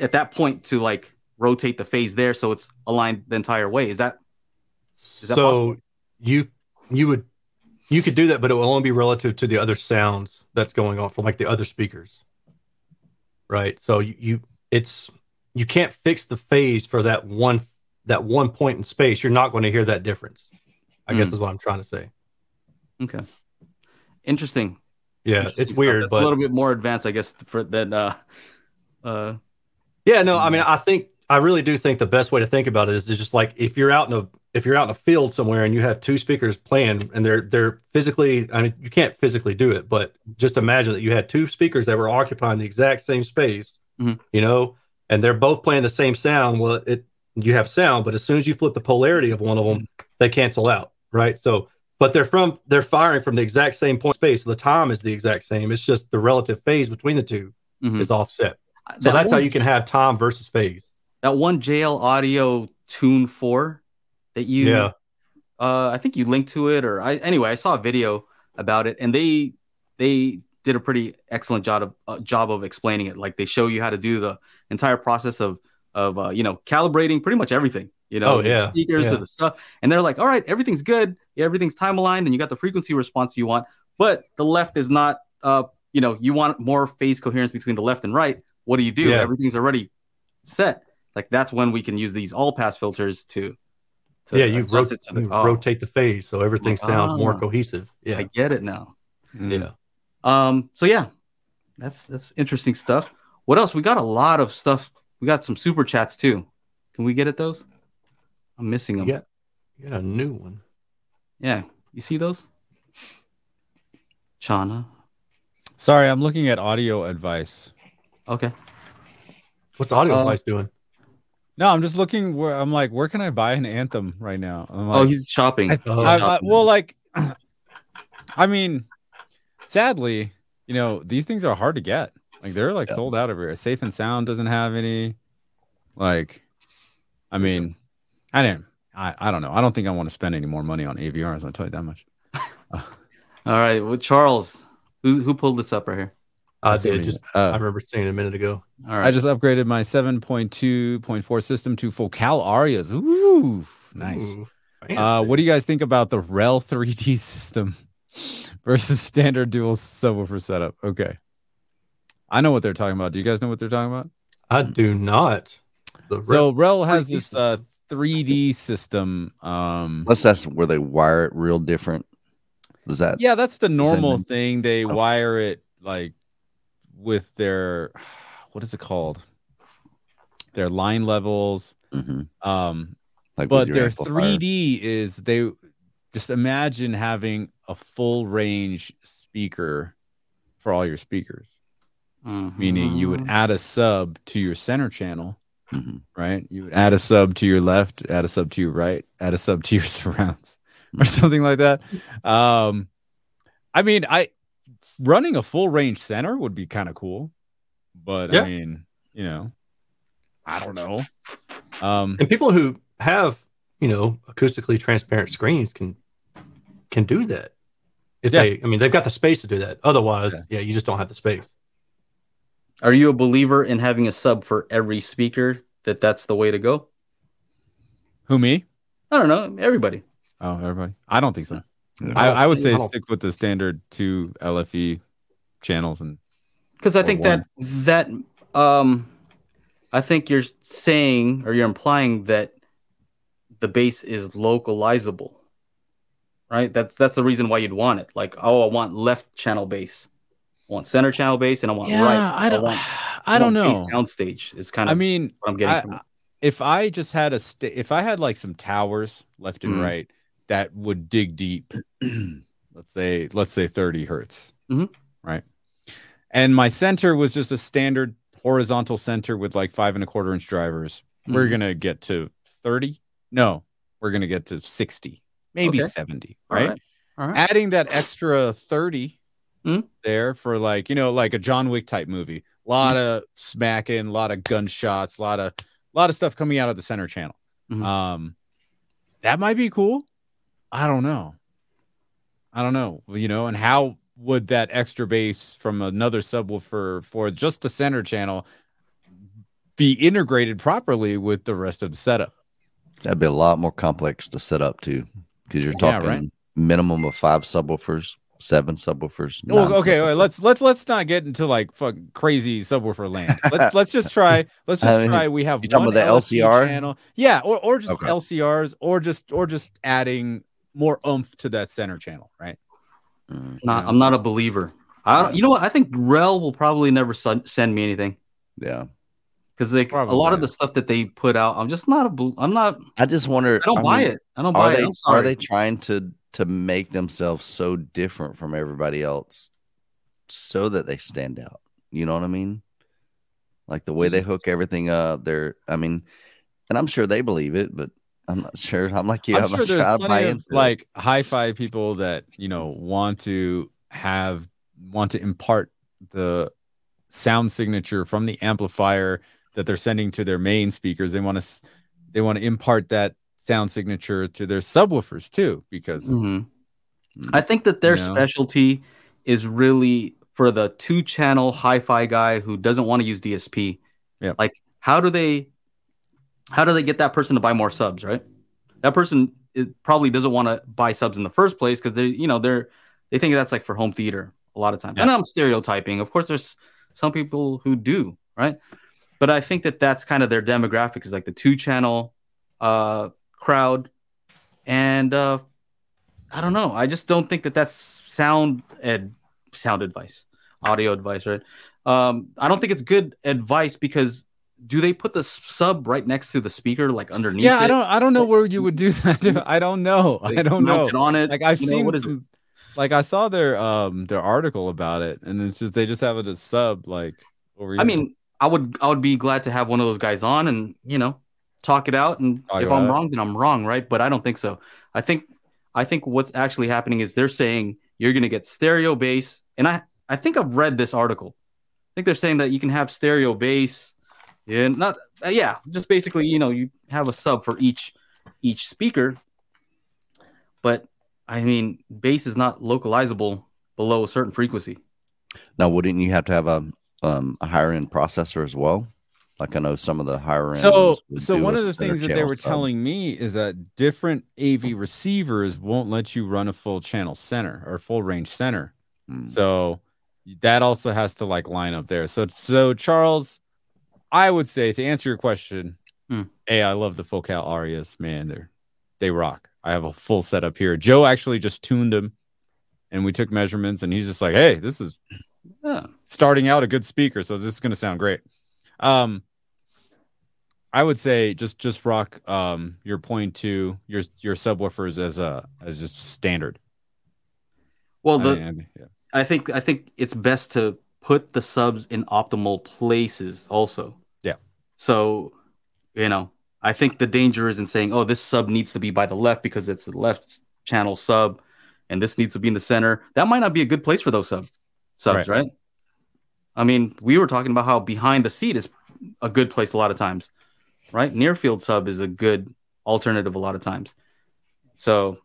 at that point to like rotate the phase there so it's aligned the entire way? Is that, is that so? Possible? You you would. You could do that, but it will only be relative to the other sounds that's going on from like the other speakers, right? So you, you it's you can't fix the phase for that one that one point in space. You're not going to hear that difference. I mm. guess is what I'm trying to say. Okay, interesting. Yeah, interesting it's weird, that's but a little bit more advanced, I guess. For that, uh, uh, yeah, no, I mean, I think I really do think the best way to think about it is just like if you're out in a if you're out in a field somewhere and you have two speakers playing and they're they're physically, I mean, you can't physically do it, but just imagine that you had two speakers that were occupying the exact same space, mm-hmm. you know, and they're both playing the same sound. Well, it you have sound, but as soon as you flip the polarity of one of them, they cancel out, right? So, but they're from they're firing from the exact same point space. So the time is the exact same. It's just the relative phase between the two mm-hmm. is offset. So that that's one, how you can have time versus phase. That one J L Audio Tune four that you, yeah. uh, I think you linked to it, or I anyway, I saw a video about it, and they they did a pretty excellent job of uh, job of explaining it. Like they show you how to do the entire process of of uh, you know calibrating pretty much everything. You know, oh, yeah. the speakers yeah. or the stuff, and they're like, all right, everything's good, everything's time aligned, and you got the frequency response you want, but the left is not. Uh, you know, you want more phase coherence between the left and right. What do you do? Yeah. Everything's already set. Like that's when we can use these all pass filters to, to yeah, you, ro- it to the, you oh. rotate the phase so everything oh, sounds more cohesive. Yeah, I get it now. Mm. Yeah. Um. So yeah, that's that's interesting stuff. What else? We got a lot of stuff. We got some super chats too. Can we get at those? I'm missing them. Yeah. You got a new one. Yeah. You see those? Chana. Sorry, I'm looking at audio advice. Okay. What's audio um, advice doing? No, I'm just looking where I'm like, where can I buy an Anthem right now? I'm like, oh, he's shopping. I, oh, I, shopping. I, well, like, I mean, sadly, you know, these things are hard to get. Like they're like yeah. sold out over here. Safe and Sound doesn't have any. Like, I mean, I didn't. I, I don't know. I don't think I want to spend any more money on A V Rs. I'll tell you that much. All right, well, Charles, who who pulled this up right here? I did. Just uh, I remember seeing it a minute ago. All right. I just upgraded my seven point two point four system to Focal Arias. Ooh, nice. Ooh, uh, what do you guys think about the R E L three D system versus standard dual subwoofer setup? Okay. I know what they're talking about. Do you guys know what they're talking about? I do not. R E L so R E L has three D this uh, three D system. Um, Unless that's where they wire it real different. Was that? Yeah, that's the normal that thing. They oh. wire it like with their, what is it called? Their line levels. Mm-hmm. Um, like but their three D fire. Is they just imagine having a full range speaker for all your speakers. Mm-hmm. Meaning you would add a sub to your center channel, mm-hmm. right? You would add a sub to your left, add a sub to your right, add a sub to your surrounds mm-hmm. or something like that. Um, I mean, I, running a full range center would be kind of cool, but yeah. I mean, you know, I don't know. Um, and people who have, you know, acoustically transparent screens can can do that. If yeah. they, I mean, they've got the space to do that. Otherwise, yeah. yeah, you just don't have the space. Are you a believer in having a sub for every speaker? That that's the way to go? Who, me? I don't know. Everybody. Oh, everybody. I don't think so. No, I, I would say I stick with the standard two L F E channels, and because I think one. that that um, I think you're saying or you're implying that the bass is localizable, right? That's that's the reason why you'd want it. Like, oh, I want left channel bass, I want center channel bass, and I want yeah, right. I don't, I, want, I don't I know. Soundstage is kind of. I mean, what I'm getting I, from it. If I just had a st- if I had like some towers left and mm-hmm. right. That would dig deep. let's say, let's say thirty hertz, mm-hmm. right? And my center was just a standard horizontal center with like five and a quarter inch drivers. Mm-hmm. We're gonna get to thirty. No, we're gonna get to sixty, maybe okay. seventy, right? All right. All right. Adding that extra thirty mm-hmm. there for like you know, like a John Wick type movie. A lot mm-hmm. of smacking, a lot of gunshots, a lot of a lot of stuff coming out of the center channel. Mm-hmm. Um, that might be cool. I don't know. I don't know. You know, and how would that extra bass from another subwoofer for just the center channel be integrated properly with the rest of the setup? That'd be a lot more complex to set up too, because you're talking yeah, right? minimum of five subwoofers, seven subwoofers. Well, okay, subwoofers. Wait, let's let's let's not get into like fuck crazy subwoofer land. Let's let's just try. Let's just I mean, try. We have you're one talking about the L C R channel, yeah, or or just okay. L C Rs, or just or just adding more oomph to that center channel, right? Mm, not, I'm not a believer. I don't, you know what? I think R E L will probably never su- send me anything. Yeah. because like Probably. a lot of the stuff that they put out, I'm just not a. I'm not. I just wonder. I don't I buy mean, it. I don't buy they, it. I'm sorry. Are they trying to to make themselves so different from everybody else so that they stand out? You know what I mean? Like the way they hook everything up. They're. I mean, and I'm sure they believe it, but I'm not sure. I'm like, yeah, I'm, I'm sure not there's sure plenty of, like hi-fi people that you know want to have want to impart the sound signature from the amplifier that they're sending to their main speakers. They want to they want to impart that sound signature to their subwoofers too, because mm-hmm. I think that their you know. specialty is really for the two channel hi-fi guy who doesn't want to use D S P. Yeah. Like how do they how do they get that person to buy more subs, right? That person is, probably doesn't want to buy subs in the first place because they you know they're they think that's like for home theater a lot of times. Yeah. And I'm stereotyping. Of course there's some people who do, right? But I think that that's kind of their demographic is like the two channel uh, crowd. And uh, I don't know. I just don't think that that's sound ed- sound advice, audio advice, right? Um, I don't think it's good advice because do they put the sub right next to the speaker, like underneath Yeah, it? I don't I don't know like, where you would do that. I don't know. Like, I don't know. On it, like I've seen know, what is some- it? Like I saw their um their article about it, and it's just they just have it as sub. Like, over I mean, I would I would be glad to have one of those guys on, and you know, talk it out. And talk if I'm it. wrong, then I'm wrong, right? But I don't think so. I think I think what's actually happening is they're saying you're gonna get stereo bass, and I I think I've read this article. I think they're saying that you can have stereo bass, and not uh, yeah, just basically you know you have a sub for each each speaker, but. I mean, bass is not localizable below a certain frequency. Now, wouldn't you have to have a um, a higher end processor as well? Like I know some of the higher end. So, so one of the things that they were sub. telling me is that different A V receivers won't let you run a full channel center or full range center. Mm. So that also has to like line up there. So, so Charles, I would say to answer your question, mm. hey, I love the Focal Arias, man. They they rock. I have a full setup here. Joe actually just tuned him and we took measurements and he's just like, hey, this is yeah. starting out a good speaker. So this is going to sound great. Um, I would say just, just rock um, your point to your, your subwoofers as a, as just standard. Well, the, I, mean, yeah. I think, I think it's best to put the subs in optimal places also. Yeah. So, you know, I think the danger is in saying, oh, this sub needs to be by the left because it's the left channel sub, and this needs to be in the center. That might not be a good place for those sub, subs, right. right? I mean, we were talking about how behind the seat is a good place a lot of times, right? Near field sub is a good alternative a lot of times. So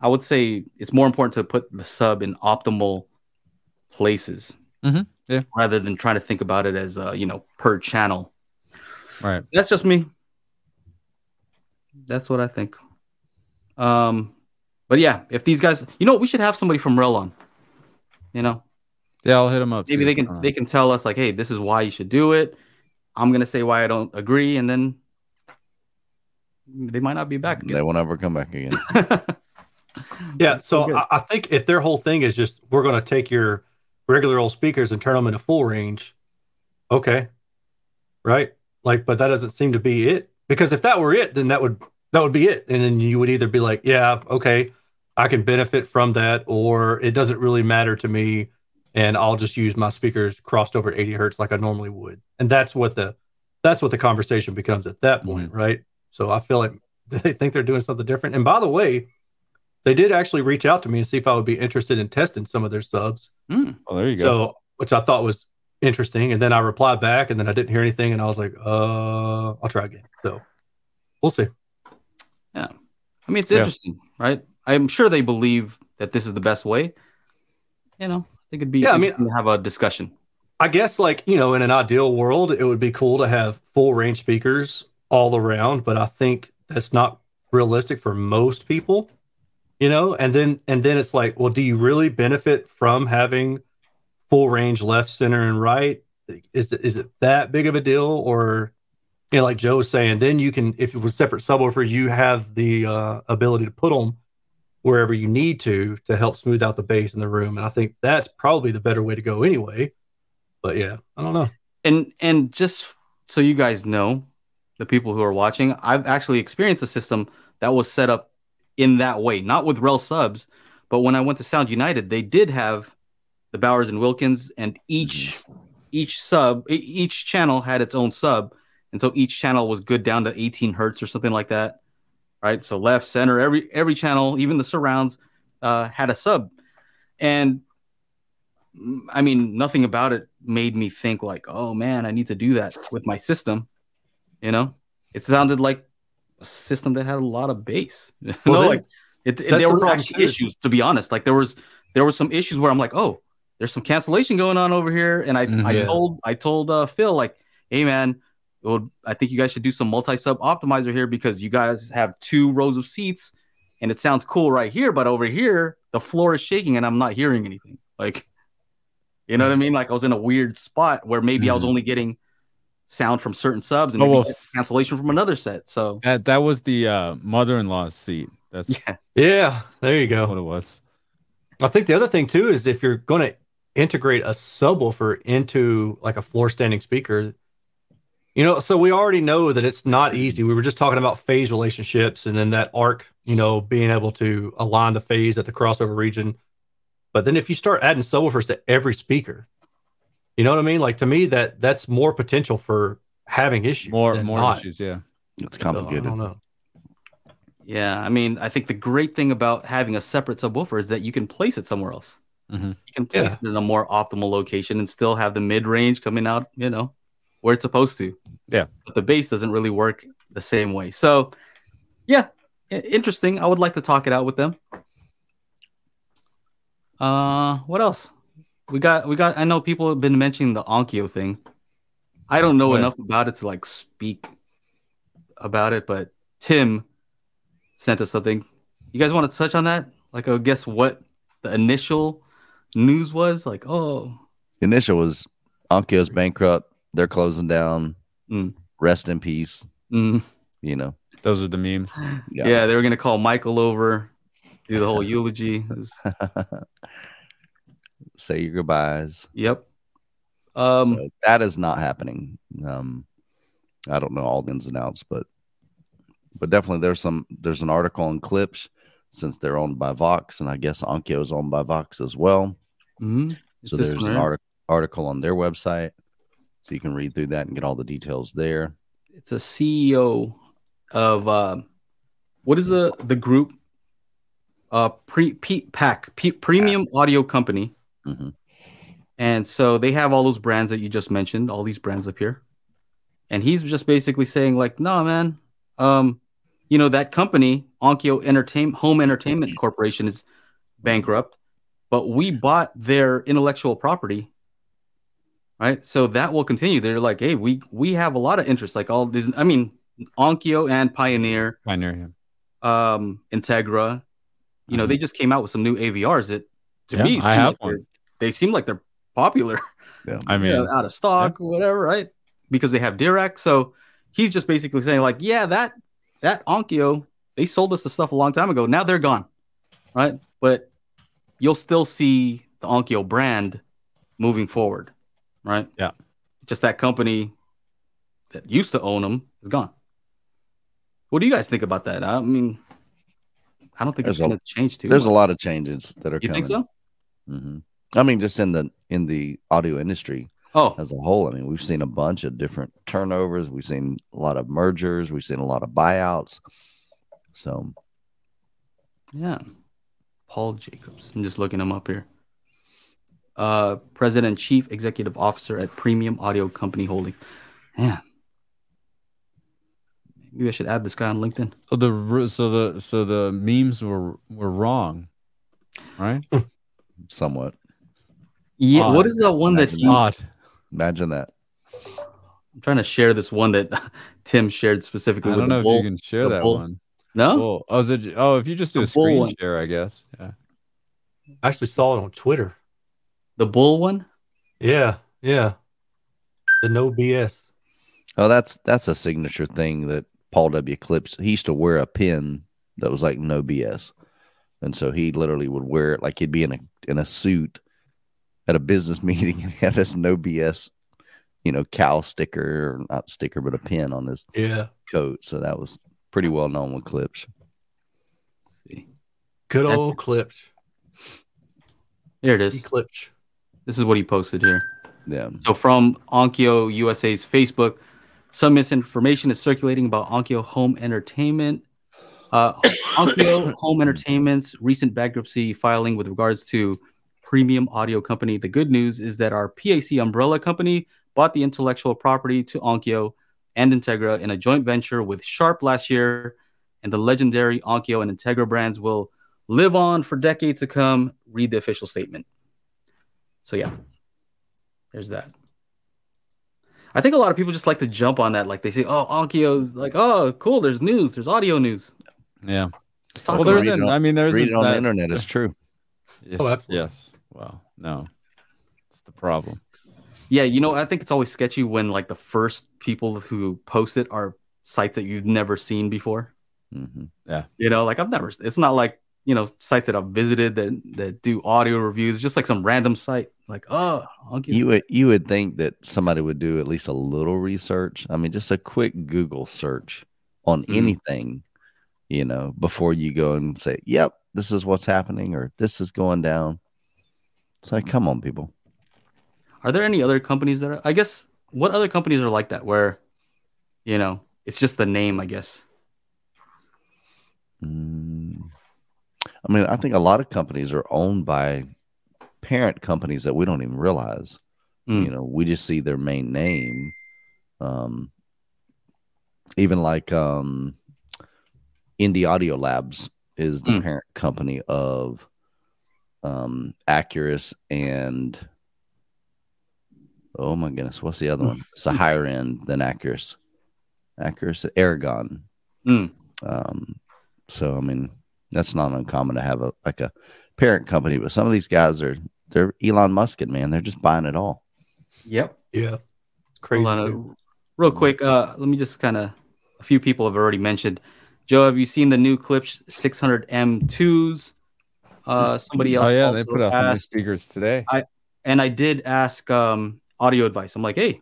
I would say it's more important to put the sub in optimal places mm-hmm. yeah. rather than trying to think about it as, uh, you know, per channel. Right. That's just me. That's what I think. Um, but yeah, if these guys, you know, we should have somebody from R E L on. You know, yeah, I'll hit them up. Maybe they can right. they can tell us like, hey, this is why you should do it. I'm gonna say why I don't agree, and then they might not be back again. They won't ever come back again. yeah. So I, I think if their whole thing is just we're gonna take your regular old speakers and turn them into full range, okay, right? Like, but that doesn't seem to be it. Because if that were it, then that would that would be it. And then you would either be like, yeah, okay, I can benefit from that, or it doesn't really matter to me, and I'll just use my speakers crossed over eighty hertz like I normally would. And that's what the that's what the conversation becomes at that point, mm-hmm. right? So I feel like they think they're doing something different. And by the way, they did actually reach out to me and see if I would be interested in testing some of their subs. Mm. Oh, there you go. So which I thought was interesting, and then I replied back, and then I didn't hear anything, and I was like, "Uh, I'll try again." So we'll see. Yeah, I mean, it's yeah. interesting, right? I'm sure they believe that this is the best way. You know, I think it'd be yeah, interesting I mean, to have a discussion. I guess, like you know, in an ideal world, it would be cool to have full range speakers all around, but I think that's not realistic for most people. You know, and then and then it's like, well, do you really benefit from having full range left, center, and right? Is it, is it that big of a deal? Or, you know, like Joe was saying, then you can, if it was separate subwoofer, you have the uh, ability to put them wherever you need to to help smooth out the bass in the room. And I think that's probably the better way to go anyway. But yeah, I don't know. And and just so you guys know, the people who are watching, I've actually experienced a system that was set up in that way, not with R E L subs, but when I went to Sound United, they did have the Bowers and Wilkins, and each each sub, each channel had its own sub, and so each channel was good down to eighteen hertz or something like that, right? So left, center, every every channel, even the surrounds, uh, had a sub, and I mean, nothing about it made me think like, oh man, I need to do that with my system. You know, it sounded like a system that had a lot of bass. Well, no, like it, it, there were the actually issues, to be honest. Like there was there was some issues where I'm like, oh, there's some cancellation going on over here. And I, mm-hmm. I told I told uh, Phil like, hey man, it would, I think you guys should do some multi-sub optimizer here because you guys have two rows of seats and it sounds cool right here, but over here the floor is shaking and I'm not hearing anything. Like, you know mm-hmm. what I mean? Like I was in a weird spot where maybe mm-hmm. I was only getting sound from certain subs and oh, well, cancellation from another set. So that that was the uh, mother-in-law's seat. That's yeah. yeah. There you go. That's what it was. I think the other thing too is if you're going to integrate a subwoofer into like a floor standing speaker, you know. So we already know that it's not easy. We were just talking about phase relationships and then that arc, you know, being able to align the phase at the crossover region. But then if you start adding subwoofers to every speaker. You know what I mean? Like to me, that that's more potential for having issues. More, more not. issues, yeah. It's complicated. So, I don't know. Yeah, I mean, I think the great thing about having a separate subwoofer is that you can place it somewhere else. Mm-hmm. You can place yeah. it in a more optimal location and still have the mid-range coming out, you know, where it's supposed to. Yeah, but the bass doesn't really work the same way. So, yeah, interesting. I would like to talk it out with them. Uh, what else? We got, we got. I know people have been mentioning the Onkyo thing. I don't know yeah. enough about it to like speak about it, but Tim sent us something. You guys want to touch on that? Like, I guess what the initial news was? Like, oh, the initial was Onkyo's bankrupt. They're closing down. Mm. Rest in peace. Mm. You know, those are the memes. Yeah, yeah they were gonna call Michael over, do the whole eulogy. Say your goodbyes. Yep. Um, so that is not happening. Um, I don't know all the ins and outs, but but definitely there's some there's an article on Klipsch since they're owned by Vox, and I guess Onkyo is owned by Vox as well. Mm-hmm. So there's an art- article on their website, so you can read through that and get all the details there. It's a C E O of uh, what is the the group? Uh, pre P- Pack P- Premium Pack. Audio Company. Mm-hmm. And so they have all those brands that you just mentioned, all these brands up here. And he's just basically saying like, no, nah, man, um, you know, that company, Onkyo Entertainment Home Entertainment Corporation is bankrupt, but we bought their intellectual property. Right. So that will continue. They're like, hey, we, we have a lot of interest, like all these, I mean, Onkyo and Pioneer, Pioneer, yeah. um, Integra, you mm-hmm. know, they just came out with some new A V Rs that to yeah, me, I have like one. They seem like they're popular. Yeah. I mean, you know, out of stock, yeah. whatever, right? Because they have Dirac. So he's just basically saying, like, yeah, that that Onkyo, they sold us the stuff a long time ago. Now they're gone, right? But you'll still see the Onkyo brand moving forward, right? Yeah. Just that company that used to own them is gone. What do you guys think about that? I mean, I don't think there's it's going to change too. There's much. a lot of changes that are you coming. You think so? Mm-hmm. I mean, just in the in the audio industry oh. as a whole. I mean, we've seen a bunch of different turnovers. We've seen a lot of mergers. We've seen a lot of buyouts. So, yeah, Paul Jacobs. I'm just looking him up here. Uh, President and Chief Executive Officer at Premium Audio Company Holdings. Yeah, maybe I should add this guy on LinkedIn. So the so the so the memes were were wrong, right? Somewhat. Yeah. Odd. What is that one Imagine that he? Odd. Imagine that. I'm trying to share this one that Tim shared specifically. I don't with know the if bowl, you can share that bowl. one. No. Bowl. Oh, is it, oh, if you just do the a screen one. share, I guess. Yeah. I actually saw it on Twitter. The bull one. Yeah. Yeah. The no B S. Oh, that's that's a signature thing that Paul W. Klipsch. He used to wear a pin that was like no B S. And so he literally would wear it like he'd be in a in a suit at a business meeting and have this no B S, you know, cow sticker, not sticker, but a pin on his yeah. coat. So that was pretty well known with Klipsch. Let's see. Good old That's... Klipsch. Here it is. Klipsch. This is what he posted here. Yeah. So from Onkyo U S A's Facebook, some misinformation is circulating about Onkyo Home Entertainment. Uh, Onkyo Home Entertainment's recent bankruptcy filing with regards to Premium Audio Company. The good news is that our P A C umbrella company bought the intellectual property to Onkyo and Integra in a joint venture with Sharp last year, and the legendary Onkyo and Integra brands will live on for decades to come. Read the official statement. So yeah, there's that. I think a lot of people just like to jump on that. Like they say, oh, Onkyo's like, oh, cool. There's news. There's audio news. Yeah. Well, there isn't. I mean, there isn't. Read it on that. The internet. It's true. Yes. Oh, yes. Well, no. It's the problem. Yeah. You know, I think it's always sketchy when like the first people who post it are sites that you've never seen before. Mm-hmm. Yeah. You know, like I've never, it's not like, you know, sites that I've visited that, that do audio reviews, just like some random site. Like, oh, I'll give you would you would think that somebody would do at least a little research. I mean, just a quick Google search on mm-hmm. anything, you know, before you go and say, "Yep, this is what's happening," or "This is going down." It's like, come on, people. Are there any other companies that are? I guess what other companies are like that, where, you know, it's just the name, I guess. Mm. I mean, I think a lot of companies are owned by parent companies that we don't even realize. Mm. You know, we just see their main name. Um, even like um, Indie Audio Labs is the mm. parent company of um, Acurus and, oh my goodness, what's the other one? It's a higher end than Acurus. Acurus, Aragon. Mm. Um, so, I mean, that's not uncommon to have a like a parent company, but some of these guys are they're Elon Musk, man. They're just buying it all. Yep. Yeah. Crazy. On, real quick, uh, let me just kind of a few people have already mentioned. Joe, have you seen the new Klipsch six hundred M twos? Uh, somebody else. Oh yeah, they put out some new speakers today. I and I did ask um, Audio Advice. I'm like, hey,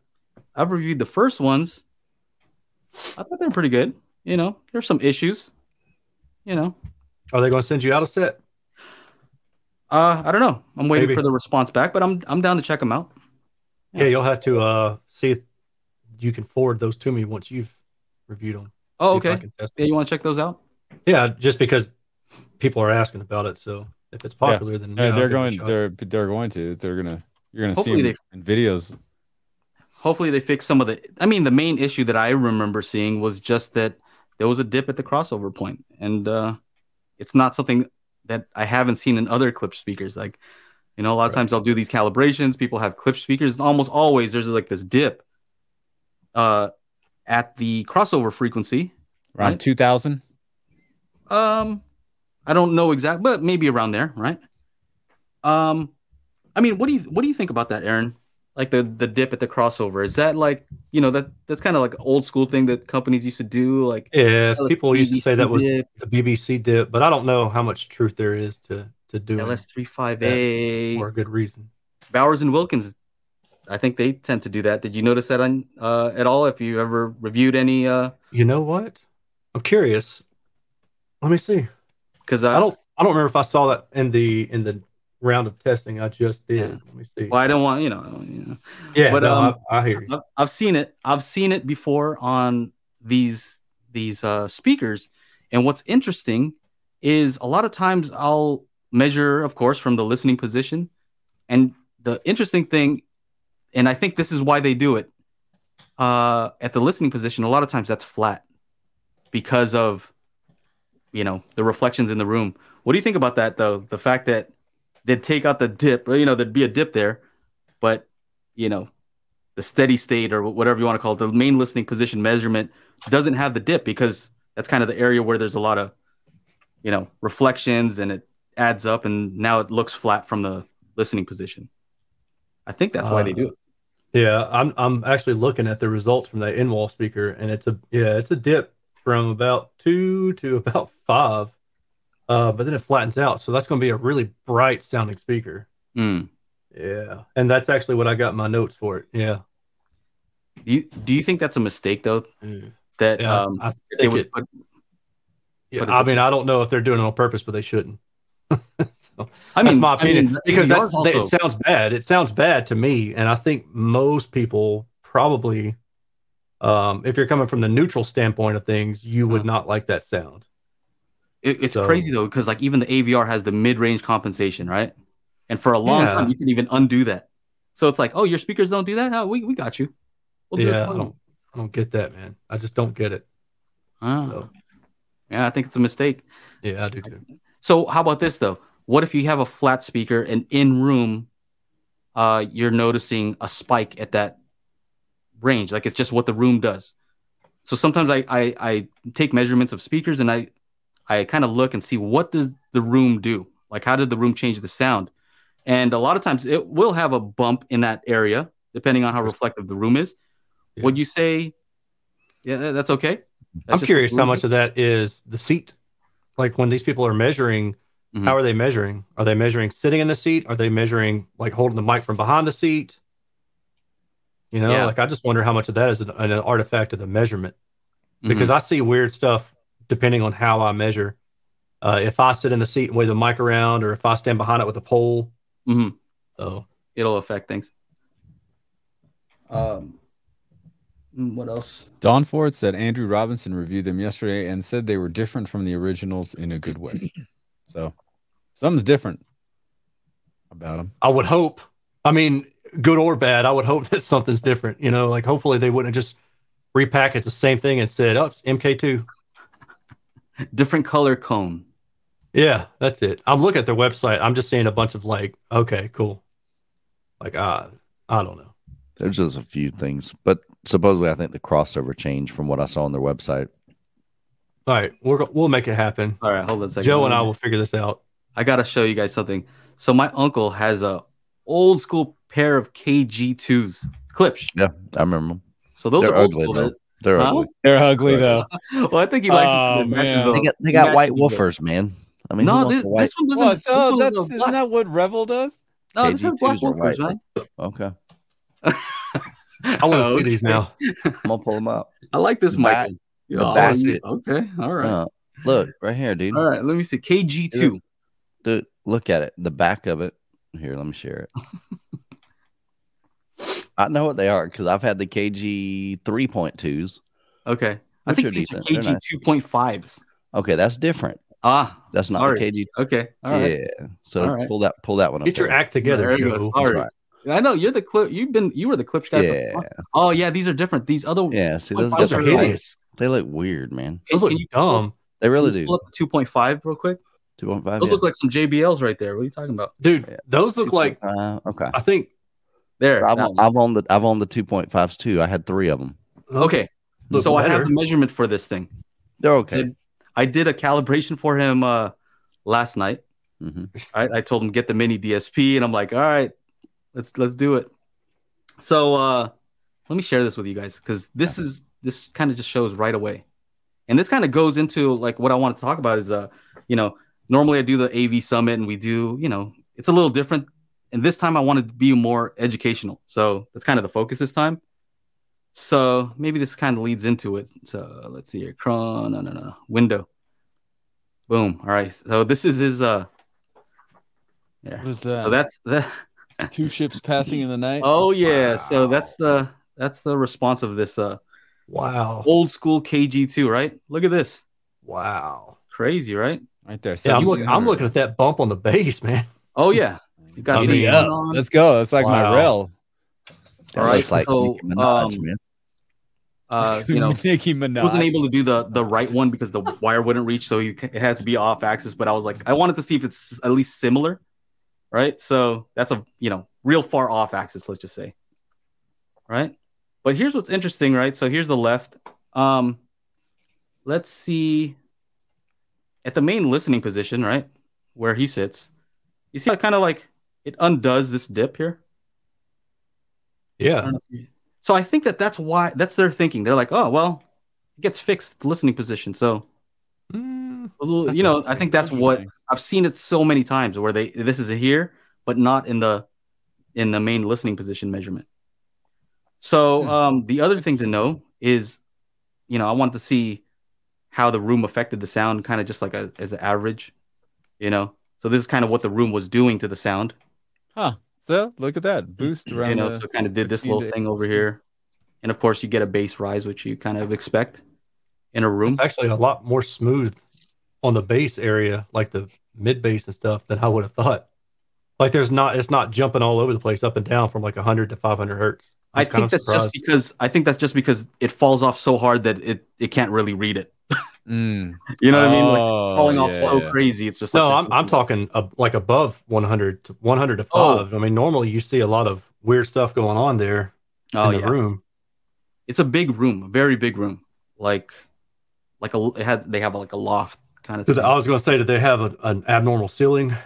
I've reviewed the first ones. I thought they were pretty good. You know, there's some issues. You know. Are they going to send you out a set? Uh, I don't know. I'm waiting Maybe. for the response back, but I'm I'm down to check them out. Yeah, yeah you'll have to uh, see if you can forward those to me once you've reviewed them. Oh, okay. Yeah, you want to check those out? Yeah, just because people are asking about it. So if it's popular, yeah. then yeah, they're going. They're they're going to. They're gonna. You're gonna hopefully see them they, in videos. Hopefully, they fix some of the. I mean, the main issue that I remember seeing was just that there was a dip at the crossover point, and uh, it's not something that I haven't seen in other Klipsch speakers. Like, you know, a lot right. of times I'll do these calibrations. People have Klipsch speakers. It's almost always there's like this dip uh, at the crossover frequency. Around right? two thousand? Um, I don't know exactly, but maybe around there, right? Um, I mean, what do you what do you think about that, Aaron? Like the the dip at the crossover. Is that like, you know, that that's kind of like an old school thing that companies used to do? Like, yeah, people B B C used to say that was dip. The B B C dip, but I don't know how much truth there is to to do L S three five A for a good reason. Bowers and Wilkins, I think they tend to do that. Did you notice that on uh, at all? If you ever reviewed any, uh, you know what? I'm curious. Let me see, because I, I don't I don't remember if I saw that in the in the. round of testing I just did. Yeah. Let me see. Well, I don't want you know. You know. Yeah, but no, um, I, I hear you. I've, I've seen it. I've seen it before on these these uh, speakers. And what's interesting is a lot of times I'll measure, of course, from the listening position. And the interesting thing, and I think this is why they do it, uh, at the listening position. A lot of times that's flat because of you know the reflections in the room. What do you think about that though? The fact that they'd take out the dip, or, you know, there'd be a dip there, but, you know, the steady state or whatever you want to call it, the main listening position measurement doesn't have the dip because that's kind of the area where there's a lot of, you know, reflections and it adds up and now it looks flat from the listening position. I think that's why uh, they do it. Yeah, I'm I'm actually looking at the results from that in-wall speaker, and it's a yeah, it's a dip from about two to about five. Uh, but then it flattens out, so that's going to be a really bright sounding speaker. Mm. Yeah, and that's actually what I got in my notes for it. Yeah, Do you, do you think that's a mistake, though? Mm. That yeah, um, I, they would it, put, yeah, put I mean, I don't know if they're doing it on purpose, but they shouldn't. So, I mean, that's my opinion I mean, because that's, also, it sounds bad. It sounds bad to me, and I think most people probably, um, if you're coming from the neutral standpoint of things, you would uh, not like that sound. It, it's so, crazy though, because like even the A V R has the mid-range compensation, right? And for a long yeah. time, you can even undo that. So it's like, oh, your speakers don't do that? Oh, we we got you. We'll do yeah, it for I don't, I don't get that, man. I just don't get it. Oh. So. Yeah, I think it's a mistake. Yeah, I do too. So how about this though? What if you have a flat speaker and in room, uh, you're noticing a spike at that range? Like it's just what the room does. So sometimes I I, I take measurements of speakers and I I kind of look and see what does the room do? Like how did the room change the sound? And a lot of times it will have a bump in that area depending on how reflective the room is. Yeah. Would you say, yeah, that's okay? That's I'm curious how much of that is the seat. Like when these people are measuring, mm-hmm. how are they measuring? Are they measuring sitting in the seat? Are they measuring like holding the mic from behind the seat? You know, yeah. like I just wonder how much of that is an, an artifact of the measurement, because mm-hmm. I see weird stuff depending on how I measure. Uh, if I sit in the seat and wave the mic around, or if I stand behind it with a pole, mm-hmm. so it'll affect things. Um. What else? Don Ford said Andrew Robinson reviewed them yesterday and said they were different from the originals in a good way. So something's different about them. I would hope. I mean, good or bad, I would hope that something's different. You know, like hopefully they wouldn't have just repackaged the same thing and said, oh, it's M K two. Different color cone. Yeah, that's it. I'm looking at their website. I'm just seeing a bunch of like, okay, cool. Like, uh, I don't know. There's just a few things, but supposedly I think the crossover changed from what I saw on their website. All right, we're, we'll make it happen. All right, hold on a second. Joe and I will figure this out. I got to show you guys something. So my uncle has a old school pair of K G twos. Klipsch. Yeah, I remember them. So those They're are old ugly, school, though. They're huh? ugly. They're ugly, though. Well, I think he likes oh, them. They got, they got white woofers, man. I mean, no, this, this one doesn't. Well, this so one that's, isn't that what Revel does? No, K G two this is black woofers, man. Okay. I want to oh, see these now. I'm gonna pull them up. I like this, Michael. Oh, okay, all right. Uh, look right here, dude. All right, let me see. K G two, dude, dude. Look at it. The back of it. Here, let me share it. I know what they are because I've had the K G three point twos. Okay, I think these are K G two point fives. Nice. Okay, that's different. Ah, that's not sorry. the K G. Okay, all right. Yeah. So all right. pull that, pull that one up. Get there. Your act together, yeah, Joe. Sorry. I know you're the clip. You've been you were the Klipsch guy. Yeah. Before. Oh yeah, these are different. These other yeah. See, those, those are hideous. They look weird, man. Those look dumb. They really do. Pull up the two point five real quick. Two point five. Those yeah. look like some J B Ls right there. What are you talking about, dude? Yeah. Those look two. like uh, okay. I think there. I've, I've owned the I've owned the two point fives too. I had three of them. Okay, look so better. I have the measurement for this thing. They're okay. Did, I did a calibration for him uh, last night. Mm-hmm. I, I told him get the mini D S P, and I'm like, all right. Let's let's do it. So uh, let me share this with you guys because this is this kind of just shows right away, and this kind of goes into like what I want to talk about is uh you know normally I do the A V summit and we do you know it's a little different, and this time I want to be more educational, so that's kind of the focus this time. So maybe this kind of leads into it. So let's see here, cron no no no window, boom. All right, so this is his uh yeah. What's that? So that's that. Two ships passing in the night. Oh yeah, wow. So that's the that's the response of this. Uh, wow, old school K G two, right? Look at this. Wow, crazy, right? Right there. Yeah, I'm, looking, I'm looking at that bump on the base, man. Oh yeah, you got me up. On. Let's go. That's like wow. my R E L. All right, so, like Nicki Minaj, um, man. Uh, you know, Nicki Minaj wasn't able to do the the right one because the wire wouldn't reach, so he it had to be off axis. But I was like, I wanted to see if it's at least similar. Right, so that's a you know real far off axis, let's just say, right? But here's what's interesting, right? So here's the left. Um, let's see at the main listening position, right, where he sits. You see, kind of like it undoes this dip here. Yeah. So I think that that's why that's their thinking. They're like, oh well, it gets fixed the listening position, so. Mm, little, you know, I think that's what I've seen it so many times where they this is a here, but not in the in the main listening position measurement. So um, the other thing to know is, you know, I wanted to see how the room affected the sound, kind of just like a, as an average, you know. So this is kind of what the room was doing to the sound. Huh. So look at that boost around. You know, the, so kind of did this little thing over here, and of course you get a bass rise, which you kind of expect in a room. It's actually a lot more smooth on the bass area, like the mid bass and stuff, than I would have thought. Like there's not, it's not jumping all over the place, up and down from like one hundred to five hundred hertz. I'm I think that's surprised. just because I think that's just because it falls off so hard that it, it can't really read it. Mm. You know oh, what I mean? Like falling yeah, off so yeah. crazy. It's just no. Like I'm I'm talking uh, like above one hundred to one hundred to five. Oh. I mean, normally you see a lot of weird stuff going on there oh, in the yeah. room. It's a big room, a very big room. Like like a it had they have like a loft kind of. Thing. I was going to say, did they have a, an abnormal ceiling?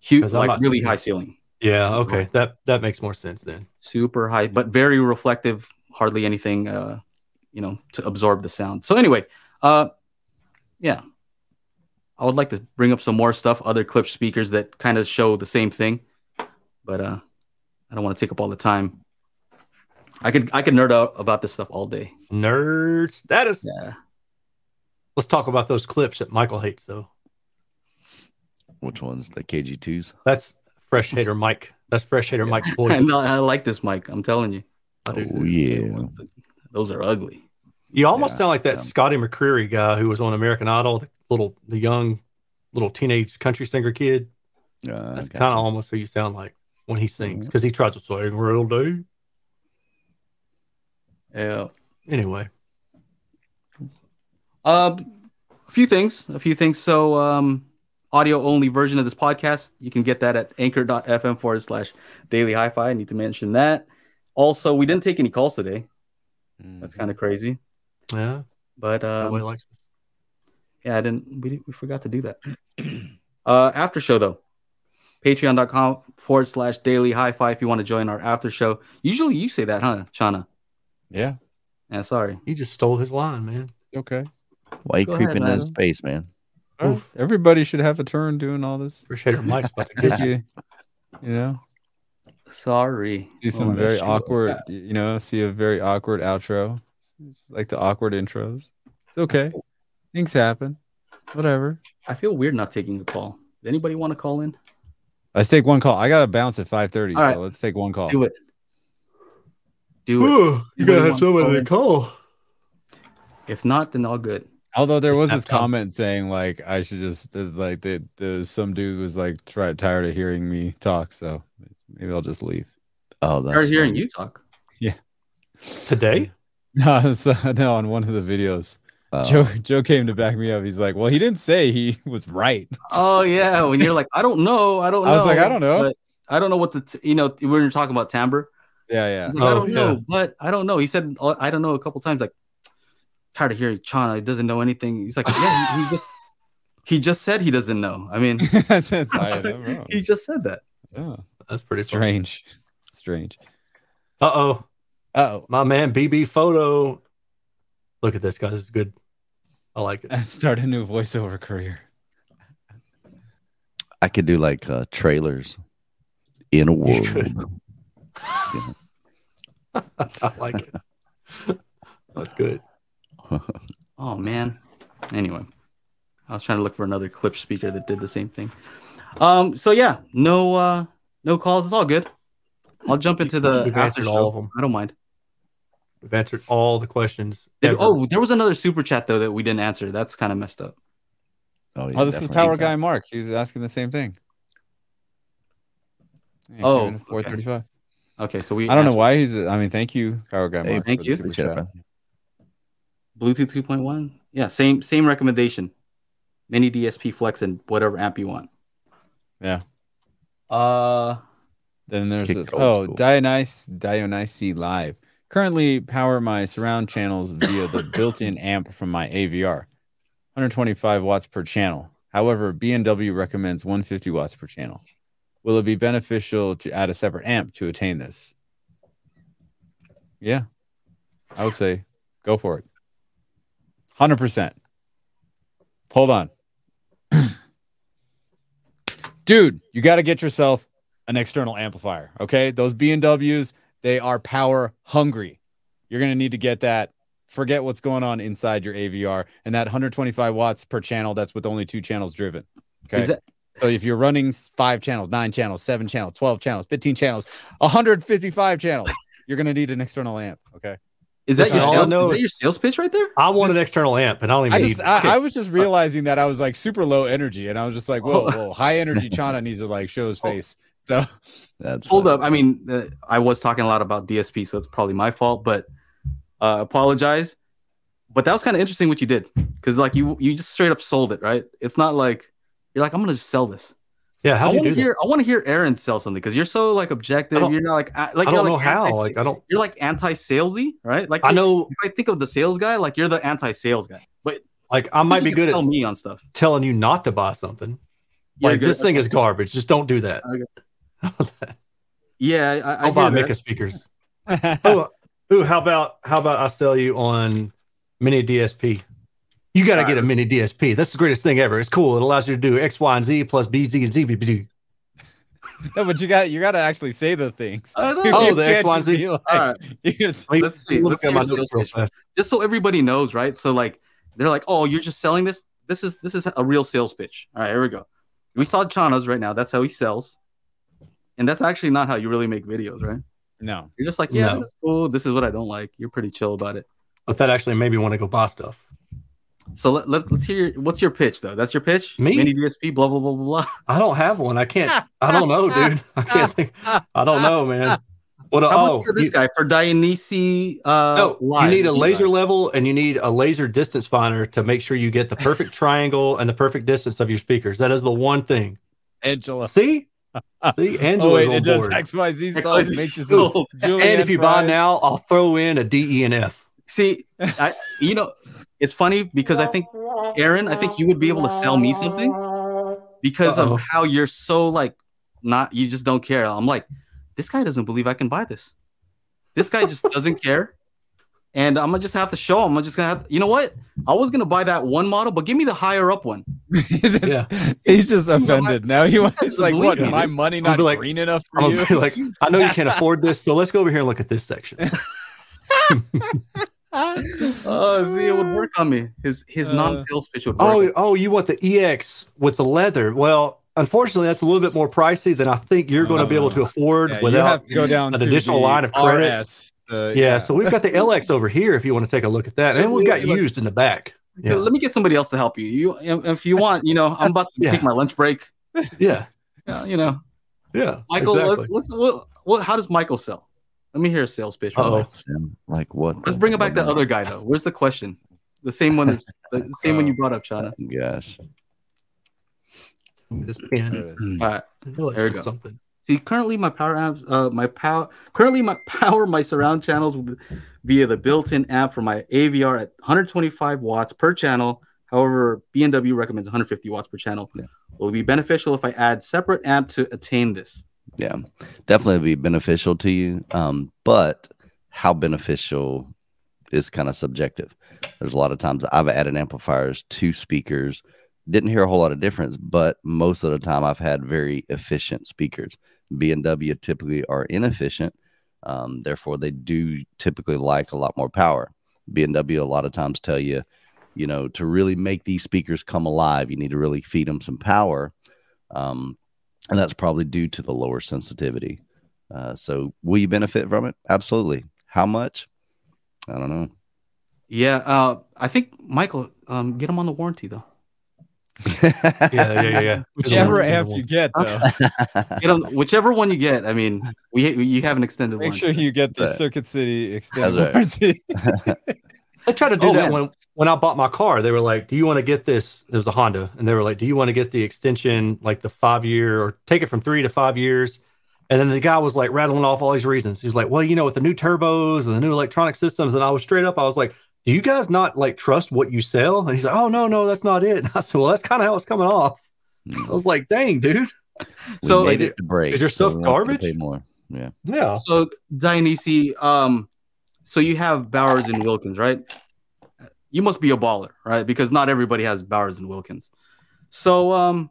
Huge, like really high ceiling. Yeah. Super okay. High. That that makes more sense then. Super high, but very reflective. Hardly anything, uh, you know, to absorb the sound. So anyway, uh, yeah, I would like to bring up some more stuff, other Klipsch speakers that kind of show the same thing, but uh, I don't want to take up all the time. I could I could nerd out about this stuff all day. Nerd status. Yeah. Let's talk about those Klipsch that Michael hates though. Which ones? The K G twos? That's Fresh Hater Mike. That's Fresh Hater yeah. Mike's voice. No, I like this mic. I'm telling you. Oh, yeah. Those are ugly. You almost yeah, sound like that yeah. Scotty McCreery guy who was on American Idol, the little, the young, little teenage country singer kid. Uh, That's kind of almost who you sound like when he sings, because he tries to sing real day. Yeah. Anyway. Uh, a few things. A few things. So, um... audio-only version of this podcast. You can get that at anchor.fm forward slash daily hi-fi. I need to mention that. Also, we didn't take any calls today. Mm-hmm. That's kind of crazy. Yeah. But um, nobody likes us. Yeah, I didn't we, we forgot to do that. uh, after show, though. Patreon.com forward slash daily hi-fi if you want to join our after show. Usually you say that, huh, Chana? Yeah. Yeah, sorry. You just stole his line, man. Okay. Why are you Go creeping ahead, in his space, man? Oh, everybody should have a turn doing all this. Appreciate your mic's about to get you. You know, sorry. See some oh, very awkward. You know, see a very awkward outro. It's like the awkward intros. It's okay. Things happen. Whatever. I feel weird not taking a call. Does anybody want to call in? Let's take one call. I gotta bounce at five thirty. So right. Let's take one call. Do it. Do it. Ooh, you gotta have somebody to call. If not, then all good. Although there was this comment saying like I should just like the, the some dude was like try, tired of hearing me talk, so maybe I'll just leave. Oh, that's tired hearing you talk. Yeah. Today? No, so, no, on one of the videos, oh. Joe Joe came to back me up. He's like, "Well, he didn't say he was right." Oh yeah, when you're like, "I don't know, I don't know." I was like, "I don't know, but I don't know what the t- you know." When you're talking about timbre, yeah, yeah. He's like, oh, I don't yeah. know, but I don't know. He said, "I don't know" a couple times, like. Tired of hearing Chana. He doesn't know anything. He's like, yeah, he, he just he just said he doesn't know. I mean, that's, that's, I know. He just said that. Yeah, that's pretty strange. Funny. Strange. Uh oh. Uh oh. My man, B B Photo. Look at this, guys. It's good. I like it. Start a new voiceover career. I could do like uh, trailers in a world. Yeah. I like it. That's good. Oh man. Anyway, I was trying to look for another Klipsch speaker that did the same thing. Um. So yeah, no, uh, no calls. It's all good. I'll jump into the We've after show. All of them. I don't mind. We've answered all the questions. Did, oh, there was another super chat though that we didn't answer. That's kind of messed up. Oh, yeah, oh this is Power Guy Mark. He's asking the same thing. Yeah, oh, four thirty-five. Okay. okay, so we. I don't know why he's. I mean, thank you, Power Guy hey, Mark. Thank you. Super chat. Chat. Bluetooth two point one, yeah, same same recommendation. Mini D S P Flex and whatever amp you want. Yeah. Uh. Then there's this. Oh, school. Dionyse Dionysi Live. Currently power my surround channels via the built-in amp from my A V R, one hundred twenty-five watts per channel. However, B and W recommends one hundred fifty watts per channel. Will it be beneficial to add a separate amp to attain this? Yeah, I would say go for it. one hundred percent. Hold on. Dude, you got to get yourself an external amplifier, okay? Those B and Ws, They are power hungry. You're going to need to get that. Forget what's going on inside your A V R and that one hundred twenty-five watts per channel. That's with only two channels driven. Okay. That- so if you're running five channels, nine channels, seven channels, twelve channels, fifteen channels, one hundred fifty-five channels, you're going to need an external amp. Okay. Is that, your sales, is that your sales pitch right there? I want an external amp, and I don't even I need just, I, I was just realizing that I was like super low energy, and I was just like, whoa, whoa, high energy Chana needs to like show his face. So that's hold funny. up. I mean, uh, I was talking a lot about D S P, so it's probably my fault, but uh, apologize. But that was kind of interesting what you did, because like you you just straight up sold it, right? It's not like you're like, I'm going to just sell this. Yeah, how I do you do hear, that? I want to hear Aaron sell something because you're so like objective. You're not like I, like I don't know like how. Anti- like I don't. You're like anti-salesy, right? Like I know. If I think of the sales guy, like you're the anti-sales guy. But like I might be good at me on stuff, telling you not to buy something. Yeah, like this thing is garbage. Just don't do that. Okay. yeah, I, I I'll buy Mika speakers. oh, ooh, how about how about I sell you on Mini D S P? You got to get a mini D S P. That's the greatest thing ever. It's cool. It allows you to do X, Y, and Z plus B, Z, and Z, B, B. No, but you got you got to actually say the things. I don't know. Oh, the X, Y, and Z. Like, all right. Let's, let's see. Look at my notes real fast. Just so everybody knows, right? So like, they're like, oh, you're just selling this. This is this is a real sales pitch. All right, here we go. We saw Chana's right now. That's how he sells, and that's actually not how you really make videos, right? No, you're just like, yeah, no. That's cool. This is what I don't like. You're pretty chill about it. But that actually made me want to go buy stuff. So let, let, let's hear. What's your pitch, though? That's your pitch? Me? Mini D S P, blah, blah, blah, blah, blah. I don't have one. I can't. I don't know, dude. I can't think. I don't know, man. What a, How about oh, for this you, guy? For Dionysi? Uh, no, live, you need a laser live. level, and you need a laser distance finder to make sure you get the perfect triangle and the perfect distance of your speakers. That is the one thing. Angela. See? See? Angela's oh, wait, on it board. Does X Y Z X Y Z makes you and if you Fries. buy now, I'll throw in a D, E, and F. See, I, you know... It's funny because I think, Aaron, I think you would be able to sell me something because Uh-oh. of how you're so like, not, you just don't care. I'm like, this guy doesn't believe I can buy this. This guy just doesn't care. And I'm going to just have to show him. I'm just going to have, you know what? I was going to buy that one model, but give me the higher up one. he's, just, yeah. he's just offended. Now he wants, he's like, what? My money not like, green enough for I'm you? Be like, I know you can't afford this, so let's go over here and look at this section. Oh, see, it would work on me. His his uh, non-sales pitch would work. Oh, oh, you want the E X with the leather? Well, unfortunately, that's a little bit more pricey than I think you're going to uh, be able to afford yeah, without have to go down an additional line of credit. R S, uh, yeah, yeah, so we've got the L X over here if you want to take a look at that, and we've got used in the back. Yeah. Let me get somebody else to help you. You, if you want, you know, I'm about to yeah. take my lunch break. Yeah, yeah, you know, yeah, Michael. Exactly. Let's, let's, what, what, how does Michael sell? Let me hear a sales pitch. Oh, like what? Let's bring it back the other guy though. Where's the question? The same one is the same oh, one you brought up, Chana. Gosh. This pen. All right, there we go. Something. See, currently my power apps, uh, my power. Currently my power, my surround channels via the built-in app for my A V R at one hundred twenty-five watts per channel. However, B M W recommends one hundred fifty watts per channel. Yeah. Will it be beneficial if I add separate amp to attain this? Yeah, definitely be beneficial to you. Um, but how beneficial is kind of subjective. There's a lot of times I've added amplifiers to speakers, didn't hear a whole lot of difference, but most of the time I've had very efficient speakers. B M W typically are inefficient. Um, therefore, they do typically like a lot more power. B M W a lot of times tell you, you know, to really make these speakers come alive, you need to really feed them some power. Um, And that's probably due to the lower sensitivity. Uh, so will you benefit from it? Absolutely. How much? I don't know. Yeah. Uh, I think, Michael, um, get him on the warranty, though. yeah, yeah, yeah, yeah. Whichever amp you get, though. get on, whichever one you get. I mean, we, we you have an extended Make one. Make sure you get the but, Circuit City extended warranty. I tried to do oh, that man. when when I bought my car. They were like, do you want to get this? It was a Honda. And they were like, do you want to get the extension, like the five-year, or take it from three to five years? And then the guy was like rattling off all these reasons. He's like, well, you know, with the new turbos and the new electronic systems. And I was straight up, I was like, do you guys not like trust what you sell? And he's like, oh, no, no, that's not it. And I said, well, that's kind of how it's coming off. I was like, dang, dude. We so made it to break, is your stuff so garbage? Pay more. Yeah. Yeah. So Dionysi, um, so you have Bowers and Wilkins, right? You must be a baller, right? Because not everybody has Bowers and Wilkins. So, um,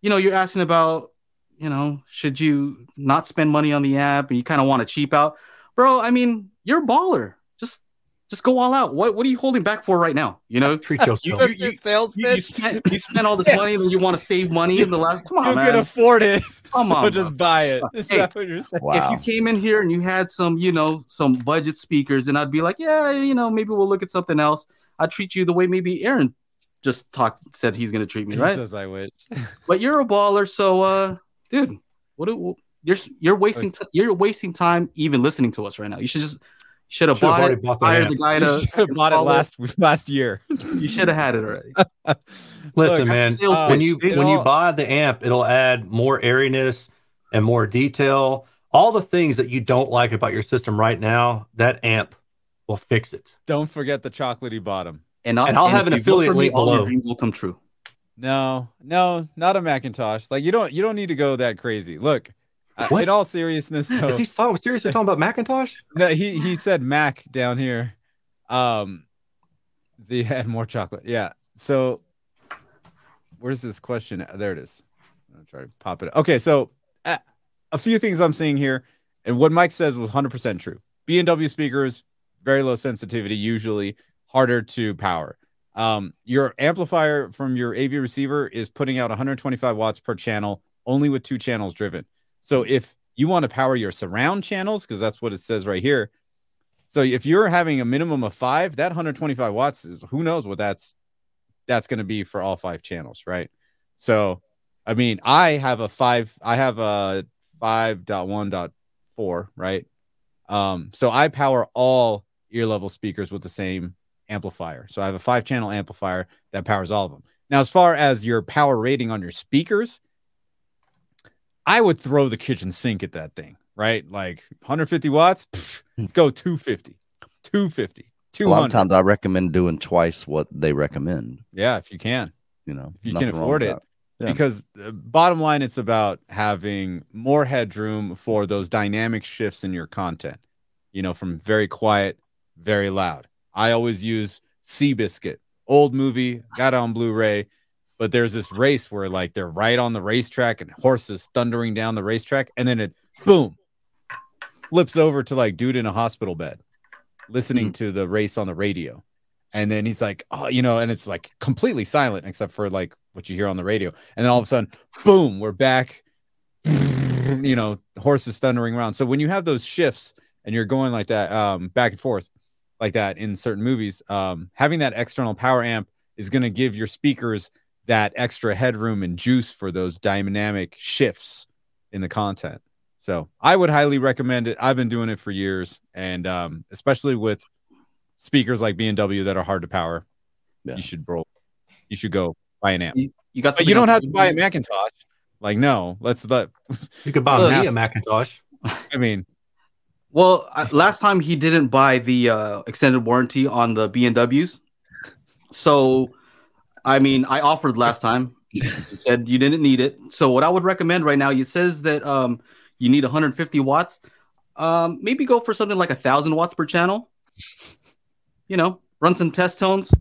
you know, you're asking about, you know, should you not spend money on the app and you kind of want to cheap out? bro, I mean, you're a baller. Just just go all out. What what are you holding back for right now? You know, treat yourself. You, you, you, sales you, you, spent, you spent all this yeah. money, and you want to save money in the last. Come on, you man. can afford it. Come so on, just bro. buy it. Hey, not what you're saying. Wow. If you came in here and you had some, you know, some budget speakers, and I'd be like, yeah, you know, maybe we'll look at something else. I'd treat you the way maybe Aaron just talked said he's gonna treat me, right? He says I wish. But you're a baller, so uh, dude, what do you're you're wasting t- you're wasting time even listening to us right now. You should just. Should have bought it. Bought the guy to bought it last last year. You should have had it already. Listen, Look, man, uh, when you when all... you buy the amp, it'll add more airiness and more detail. All the things that you don't like about your system right now, that amp will fix it. Don't forget the chocolatey bottom. And I'll, and I'll and have an affiliate link below. All your dreams will come true. No, no, not a Macintosh. Like you don't you don't need to go that crazy. Look. What? In all seriousness, though, is he talking, seriously talking about Macintosh? No, he he said Mac down here. Um, they had more chocolate. Yeah. So, where's this question? There it is. I'll try to pop it up. Okay. So, uh, a few things I'm seeing here, and what Mike says was one hundred percent true. B and W speakers, very low sensitivity, usually harder to power. Um, your amplifier from your A V receiver is putting out one hundred twenty-five watts per channel, only with two channels driven. So if you want to power your surround channels, because that's what it says right here. So if you're having a minimum of five, that one hundred twenty-five watts is who knows what that's that's going to be for all five channels, right? So, I mean, I have a five, I have a five point one point four, right? Um, so I power all ear level speakers with the same amplifier. So I have a five channel amplifier that powers all of them. Now, as far as your power rating on your speakers, I would throw the kitchen sink at that thing, right? Like one hundred fifty watts, pff, let's go two fifty, two fifty, two hundred. A lot of times I recommend doing twice what they recommend. Yeah, if you can. You know, if you can afford it. Yeah. Because uh, bottom line, it's about having more headroom for those dynamic shifts in your content, you know, from very quiet, very loud. I always use Seabiscuit, old movie, got it on Blu-ray. But there's this race where like they're right on the racetrack and horses thundering down the racetrack. And then it boom flips over to like dude in a hospital bed listening mm-hmm. to the race on the radio. And then he's like, oh, you know, and it's like completely silent except for like what you hear on the radio. And then all of a sudden, boom, we're back, you know, horses thundering around. So when you have those shifts and you're going like that um, back and forth like that in certain movies, um, having that external power amp is going to give your speakers that extra headroom and juice for those dynamic shifts in the content. So I would highly recommend it. I've been doing it for years. And um, especially with speakers like B and W that are hard to power, yeah. you should roll. You should go buy an amp. You, you got but you don't have to buy a Macintosh. Like, no, let's let you could buy me a Macintosh. I mean, well, I, last time he didn't buy the uh, extended warranty on the B and Ws. So I mean, I offered last time. You said you didn't need it. So what I would recommend right now, it says that um, you need one hundred fifty watts. Um, maybe go for something like one thousand watts per channel. You know, run some test tones.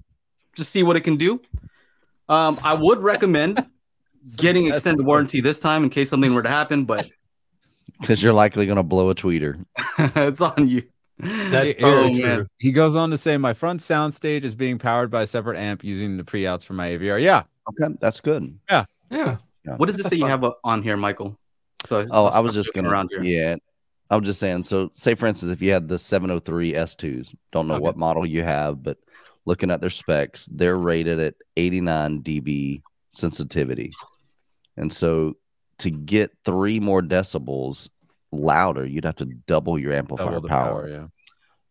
Just see what it can do. Um, I would recommend getting extended warranty this time in case something were to happen. But because you're likely going to blow a tweeter. It's on you. That's probably true. Man. He goes on to say, my front sound stage is being powered by a separate amp using the pre-outs for my A V R. Yeah. Okay. That's good. Yeah. Yeah. yeah. What is this that's that you fun. have on here, Michael? So Oh, I was just going around here. Yeah. I was just saying. So say, for instance, if you had the seven oh three S twos, don't know okay. what model you have, but looking at their specs, they're rated at eighty-nine decibel sensitivity. And so to get three more decibels louder, you'd have to double your amplifier double power. power yeah.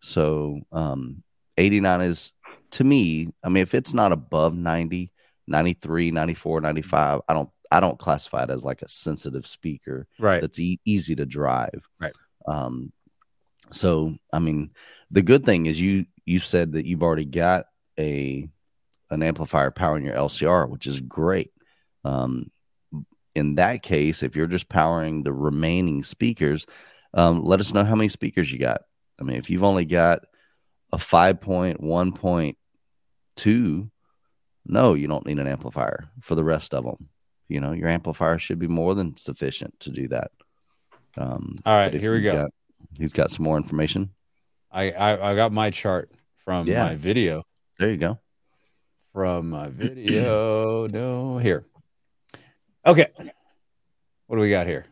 So um, eighty-nine is, to me, I mean, if it's not above ninety, ninety-three, ninety-four, ninety-five, I don't I don't classify it as like a sensitive speaker. Right. That's e- easy to drive. Right. Um, so, I mean, the good thing is you you said that you've already got a an amplifier powering your L C R, which is great. Um In that case, if you're just powering the remaining speakers, um, let us know how many speakers you got. I mean, if you've only got a five point one point two, no, you don't need an amplifier for the rest of them. You know, your amplifier should be more than sufficient to do that. Um, All right, here we go. Got, he's got some more information. I, I, I got my chart from yeah. my video. There you go. From my video. No, here. Okay. What do we got here?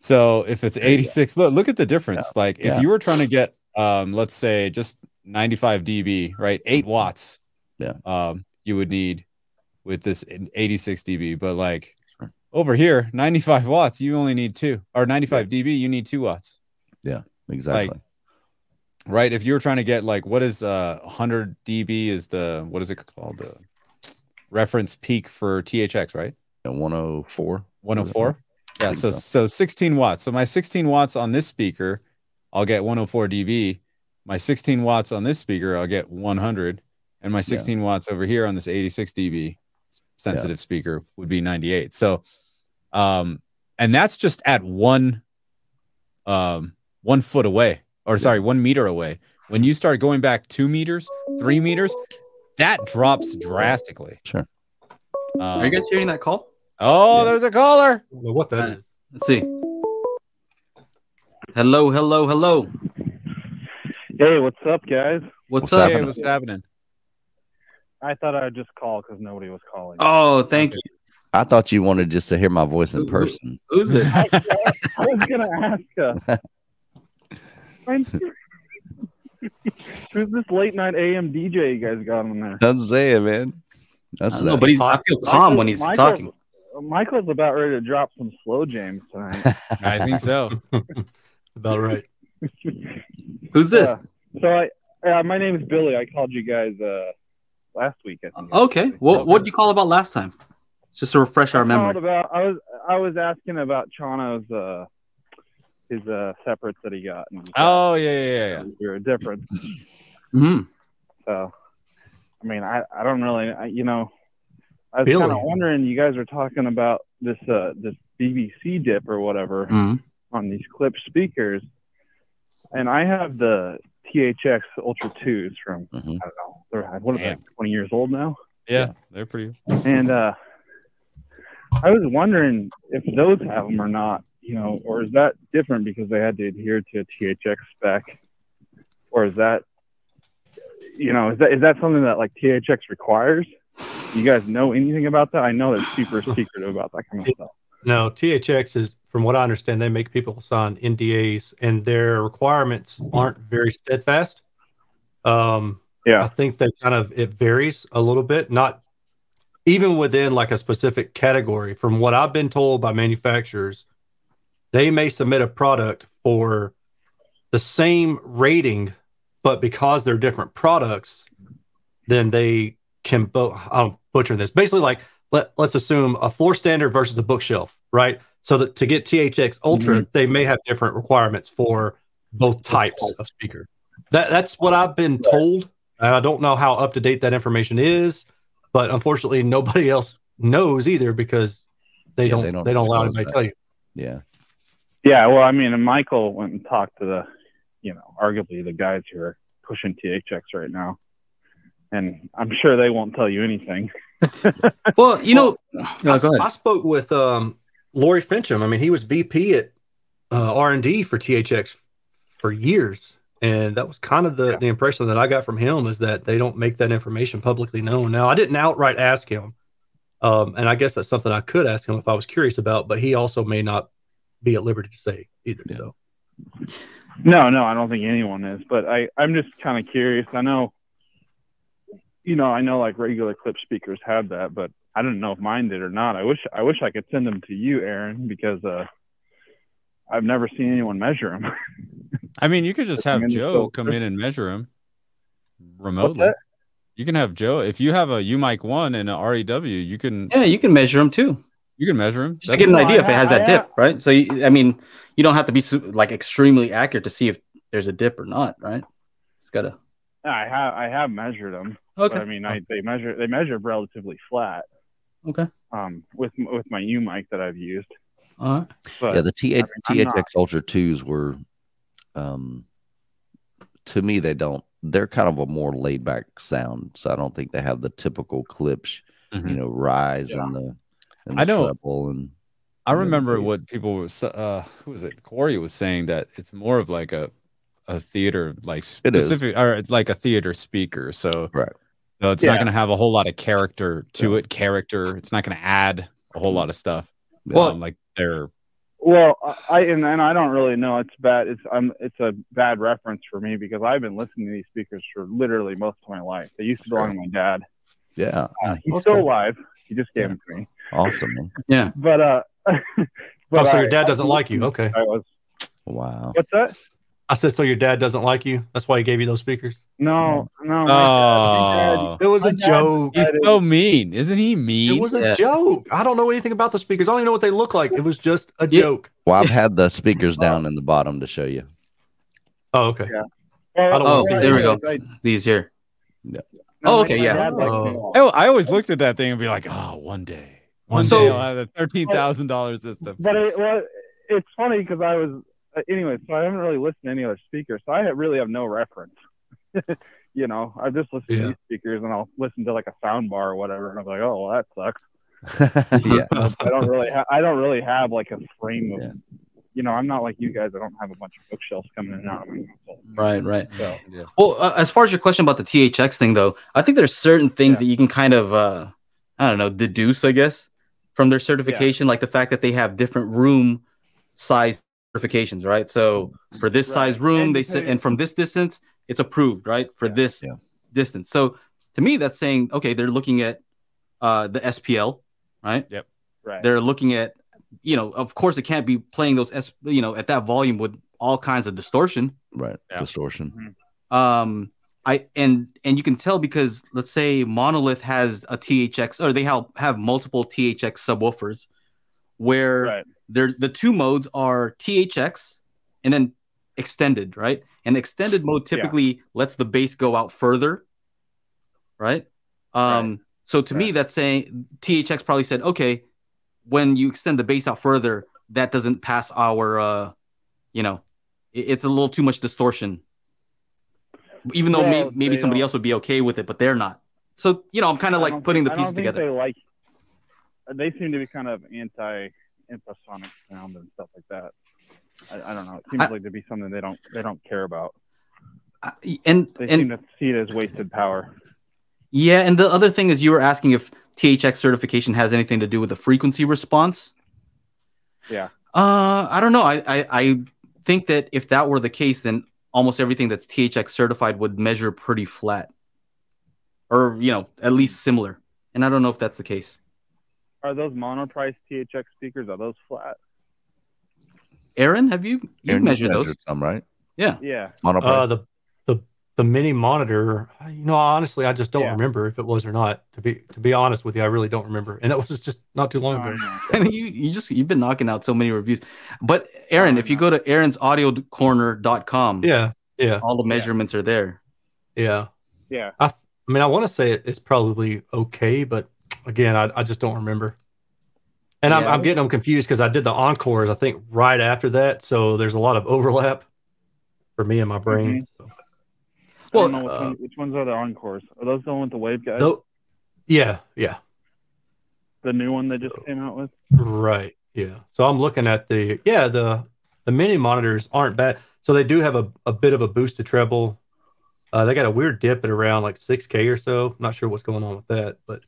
So if it's eighty-six, look, look at the difference. Yeah. Like if yeah. you were trying to get, um, let's say just ninety-five decibels, right? Eight watts. Yeah. Um, you would need with this eighty-six decibels, but like sure. over here, ninety-five watts, you only need two, or ninety-five decibels, you need two watts. Yeah, exactly. Like, right. If you were trying to get like, what is uh one hundred decibels is the, what is it called? The reference peak for T H X, right? Yeah, one oh four. one oh four. Yeah. So, so, so sixteen watts. So my sixteen watts on this speaker, I'll get one oh four decibels. My sixteen watts on this speaker, I'll get one hundred. And my sixteen yeah. watts over here on this eighty-six decibel sensitive yeah. speaker would be ninety-eight. So, um, and that's just at one, um, one foot away, or yeah. sorry, one meter away. When you start going back two meters, three meters, that drops drastically. Sure. Um, Are you guys hearing that call? Oh, yeah. There's a caller. Well, what that is? Let's see. Hello, hello, hello. Hey, what's up, guys? What's, what's up? Hey, what's happening? I thought I would just call because nobody was calling. Oh, thank okay. you. I thought you wanted just to hear my voice in Who, person. Who's it? I, I, I was gonna ask. Who's this late night A M D J you guys got on there? That's Zaya, man. That's no, but he's, I feel calm when he's Michael's, talking. Michael's about ready to drop some slow jams tonight. I think so. About right. Who's this? Uh, so I, uh, my name is Billy. I called you guys. Uh, Last week, I think. Okay. Well, what did you call about last time? Just to refresh our memory. About, I was I was asking about Chana's uh, his uh, separates that he got. And, oh yeah, yeah, yeah. You're a difference. Mm-hmm. So, I mean, I, I don't really, I, you know, I was kind of wondering. You guys were talking about this uh, this B B C dip or whatever mm-hmm. on these Klipsch speakers, and I have the T H X Ultra twos from mm-hmm. I don't know, they're what about Damn. twenty years old now? Yeah, they're pretty. And uh, I was wondering if those have them or not, you know, or is that different because they had to adhere to a T H X spec, or is that, you know, is that is that something that like T H X requires? You guys know anything about that? I know they're super secretive about that kind of stuff. No, T H X is, from what I understand, they make people sign N D As, and their requirements aren't very steadfast. Um, yeah, I think that kind of it varies a little bit, not even within like a specific category. From what I've been told by manufacturers, they may submit a product for the same rating, but because they're different products, then they can both. I'm butchering this. Basically, like let let's assume a floor standard versus a bookshelf, right? So that to get T H X Ultra, mm-hmm. they may have different requirements for both types of speaker. That that's what I've been told, and I don't know how up to date that information is. But unfortunately, nobody else knows either because they yeah, don't they don't, they don't allow anybody to tell you. Yeah, yeah. Well, I mean, and Michael went and talked to the, you know, arguably the guys who are pushing T H X right now, and I'm sure they won't tell you anything. Well, you know, no, I, I spoke with um, Lori Fincham. I mean, he was V P at uh, R and D for T H X for years. And that was kind of the, yeah. the impression that I got from him is that they don't make that information publicly known. Now, I didn't outright ask him. Um, and I guess that's something I could ask him if I was curious about, but he also may not be at liberty to say either. Yeah. So. No, no, I don't think anyone is. But I, I'm just kind of curious. I know, you know, I know like regular Klipsch speakers have that, but I don't know if mine did or not. I wish I wish I could send them to you, Aaron, because uh, I've never seen anyone measure them. I mean, you could just have Joe come in and measure him remotely. You can have Joe. If you have a U-Mic one and an R E W, you can... Yeah, you can measure him too. You can measure him. Just That's to get an idea I if have, it has that I dip, have. Right? So, you, I mean, you don't have to be like extremely accurate to see if there's a dip or not, right? It's got to... I have I have measured them. Okay. But, I mean, I, they measure they measure relatively flat. Okay. Um, with with my U-Mic that I've used. Uh-huh. But, yeah, the T H X I mean, Ultra twos were... Um, to me, they don't. They're kind of a more laid back sound, so I don't think they have the typical Klipsch, mm-hmm. you know, rise yeah. and the, and the I know, treble and I remember what people were, uh, who was it? Corey was saying that it's more of like a, a theater, like specific, or like a theater speaker. So, right. so it's yeah. not going to have a whole lot of character to yeah. it. Character, it's not going to add a whole lot of stuff. Well, um, like they're. Well, I and, and I don't really know. It's bad. It's um, it's a bad reference for me because I've been listening to these speakers for literally most of my life. They used to belong to my dad. Yeah, uh, he's okay. still alive. He just gave yeah. them to me. Awesome. Man. Yeah, but uh, but oh, so your dad I, doesn't I, like you? Okay. I was. Wow. What's that? I said, so your dad doesn't like you? That's why he gave you those speakers? No, no. Oh. Dad, it was a dad, joke. He's so mean. Isn't he mean? It was a yes. joke. I don't know anything about the speakers. I don't even know what they look like. It was just a yeah. joke. Well, I've had the speakers down in the bottom to show you. Oh, okay. Yeah. Well, I don't oh, there we go. Right. These here. No. No, oh, okay, yeah. Oh. Oh, I always looked at that thing and be like, oh, one day. One so, day I'll have a thirteen thousand dollars system. But it, well, it's funny because I was... Anyway, so I haven't really listened to any other speakers, so I really have no reference. You know, I just listen yeah. to these speakers, and I'll listen to like a sound bar or whatever, and I'm like, oh, well, that sucks. yeah, I don't really, ha- I don't really have like a frame of, yeah. you know, I'm not like you guys. I don't have a bunch of bookshelves coming in and out of my console. Right, right. So, yeah. Well, uh, as far as your question about the T H X thing, though, I think there's certain things yeah. that you can kind of, uh, I don't know, deduce, I guess, from their certification, yeah. like the fact that they have different room size. Certifications, right? So for this right. size room, they said, and from this distance, it's approved, right? For yeah, this yeah. distance. So to me, that's saying, okay, they're looking at uh, the S P L, right? Yep. Right. They're looking at, you know, of course, it can't be playing those, S, you know, at that volume with all kinds of distortion. Right. Yeah. Distortion. Mm-hmm. Um, I and and you can tell because let's say Monolith has a T H X, or they have have multiple T H X subwoofers, where. Right. They're, the two modes are T H X and then extended, right? And extended mode typically yeah. lets the bass go out further, right? Um, right. So to right. me, that's saying T H X probably said, okay, when you extend the bass out further, that doesn't pass our, uh, you know, it, it's a little too much distortion. Even though well, may, maybe somebody don't. else would be okay with it, but they're not. So, you know, I'm kind of like putting think, the pieces I don't think together. They, like, they seem to be kind of anti- infrasonic sound and stuff like that. I, I don't know. It seems I, like to be something they don't they don't care about. I, and they and, seem to see it as wasted power. Yeah, and the other thing is you were asking if T H X certification has anything to do with the frequency response. Yeah. Uh, I don't know. I, I I think that if that were the case, then almost everything that's T H X certified would measure pretty flat, or you know, at least similar. And I don't know if that's the case. Are those Monoprice T H X speakers? Are those flat? Aaron, have you you Aaron measured those? Some, right? Yeah, yeah. Uh, the the the mini monitor. You know, honestly, I just don't yeah. remember if it was or not. To be to be honest with you, I really don't remember. And that was just not too long ago. And you you just you've been knocking out so many reviews. But Aaron, if you go to aaron's audio corner dot com, yeah, yeah, all the measurements yeah. are there. Yeah, yeah. I, I mean, I want to say it, it's probably okay, but. Again, I, I just don't remember. And yeah. I'm, I'm getting them confused because I did the encores, I think, right after that. So there's a lot of overlap for me and my brain. Mm-hmm. So. Well, I don't know which, uh, one, which ones are the encores? Are those the ones with the wave guys? The, yeah, yeah. The new one they just so, came out with? Right, yeah. So I'm looking at the, yeah, the the mini monitors aren't bad. So they do have a, a bit of a boosted treble. Uh, they got a weird dip at around like six K or so. I'm not sure what's going on with that, but.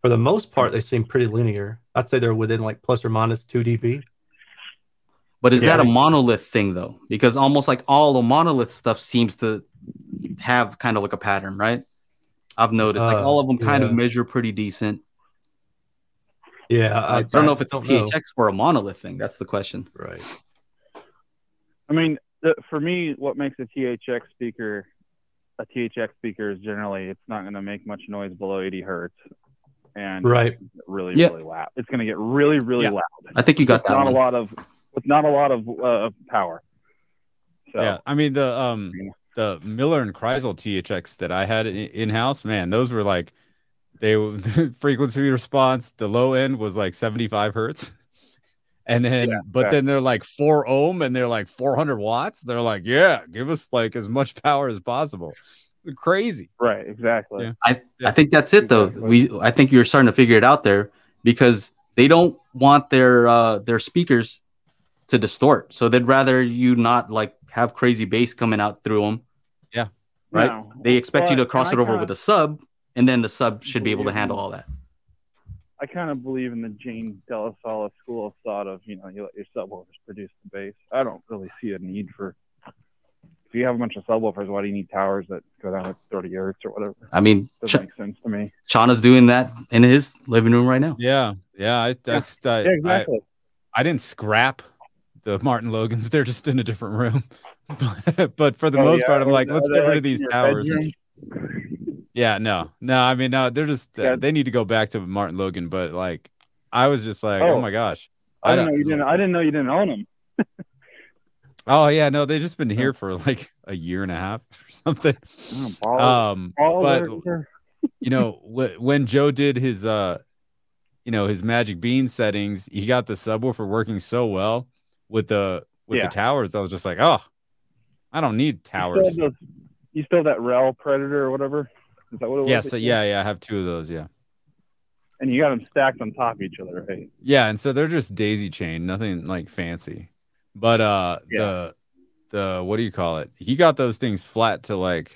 For the most part, they seem pretty linear. I'd say they're within like plus or minus two decibels. But is yeah. that a Monolith thing, though? Because almost like all the Monolith stuff seems to have kind of like a pattern, right? I've noticed. Uh, like all of them kind yeah. of measure pretty decent. Yeah. I, I don't I, know if it's a T H X know. or a Monolith thing. That's the question. Right. I mean, the, for me, what makes a T H X speaker a T H X speaker is generally it's not going to make much noise below eighty hertz. And right. really, yeah. really loud. It's going to get really, really yeah. loud. I think you got with that. Not one. a lot of, with not a lot of uh, power. So. Yeah, I mean the um the Miller and Kreisel T H X that I had in house, man, those were like they frequency response. The low end was like seventy-five hertz, and then yeah, but okay. then they're like four ohm and they're like four hundred watts. They're like, yeah, give us like as much power as possible. Crazy, right? Exactly. Yeah. I, yeah. I think that's it though. We I think you're starting to figure it out there because they don't want their uh, their speakers to distort. So they'd rather you not like have crazy bass coming out through them. Yeah. Right. No. They expect but you to cross it over kinda, with a sub, and then the sub should be able to handle all that. I kind of believe in the Jane Delasala school of thought of, you know, you let your subwoofers produce the bass. I don't really see a need for, if you have a bunch of subwoofers, why do you need towers that go down at thirty hertz or whatever? I mean, doesn't Ch- make sense to me. Chana's doing that in his living room right now. Yeah, yeah. I, that's yeah, I, yeah, exactly. I, I didn't scrap the Martin Logans; they're just in a different room. but, but for the oh, most yeah. part, I'm like, let's get rid like of these towers. yeah, no, no. I mean, no. They're just uh, yeah. they need to go back to Martin Logan. But like, I was just like, oh, oh my gosh, I, I didn't know you didn't. I didn't know you didn't own them. Oh yeah, no, they've just been here for like a year and a half or something. Um, but you know, when Joe did his, uh, you know, his Magic Bean settings, he got the subwoofer working so well with the with yeah. the towers. I was just like, oh, I don't need towers. You still have, those, you still have that R E L Predator or whatever? Is that what it was? Yes, yeah, so, yeah, yeah. I have two of those. Yeah. And you got them stacked on top of each other, right? Yeah, and so they're just daisy chained, nothing like fancy. But uh, yeah. the, the, what do you call it? He got those things flat to like,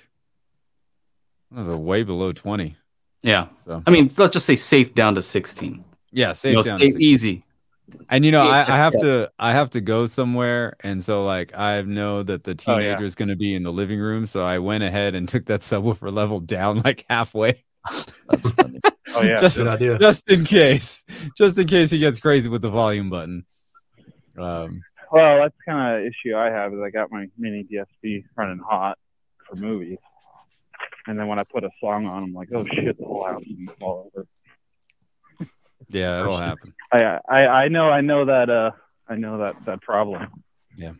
what was it, way below twenty. Yeah. So, I mean, let's just say safe down to sixteen. Yeah. Safe, you know, down safe to sixteen. Easy. And you know, I, I have yeah. to, I have to go somewhere. And so like, I know that the teenager oh, yeah. is going to be in the living room. So I went ahead and took that subwoofer level down like halfway. That's funny. Oh yeah. Just, just in case, just in case he gets crazy with the volume button. Um, Well, that's kind of an issue I have is I got my mini D S P running hot for movies. And then when I put a song on, I'm like, oh, shit, the whole house is going to fall over. Yeah, that'll happen. I, I, I know I know that uh, I know that, that problem. Yeah.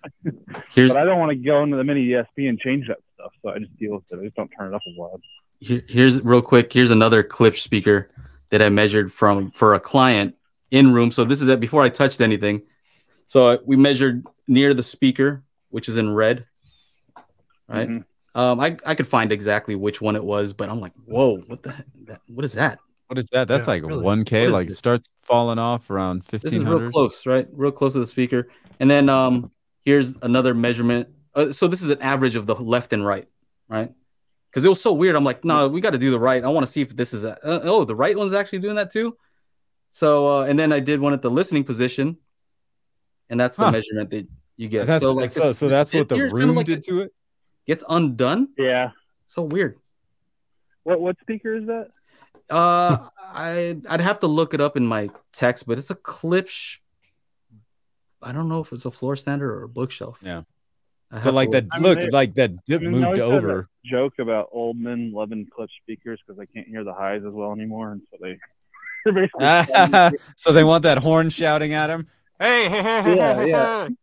Here's, but I don't want to go into the mini D S P and change that stuff, so I just deal with it. I just don't turn it up as loud. Here, here's, real quick, here's another Klipsch speaker that I measured from for a client in room. So this is that before I touched anything. So we measured near the speaker, which is in red, right? Mm-hmm. Um, I, I could find exactly which one it was, but I'm like, whoa, what the heck? That, what is that? What is that? That's yeah, like really, one K, like it starts falling off around fifteen hundred. This is real close, right? Real close to the speaker. And then um, here's another measurement. Uh, so this is an average of the left and right, right? Because it was so weird. I'm like, no, nah, we got to do the right. I want to see if this is a, uh, oh, the right one's actually doing that too. So, uh, and then I did one at the listening position. And that's the huh. measurement that you get. That's, so, like, so, so that's what the room kind of like did to it? Gets undone? Yeah. So weird. What what speaker is that? Uh, I, I'd have to look it up in my text, but it's a Klipsch. I don't know if it's a floor standard or a bookshelf. Yeah. I so like that, I mean, look, they, like that dip I mean, moved over. Joke about old men loving Klipsch speakers because they can't hear the highs as well anymore. And so they... basically so they want that horn shouting at them? Hey, hey, hey, yeah, hey, yeah. Hey.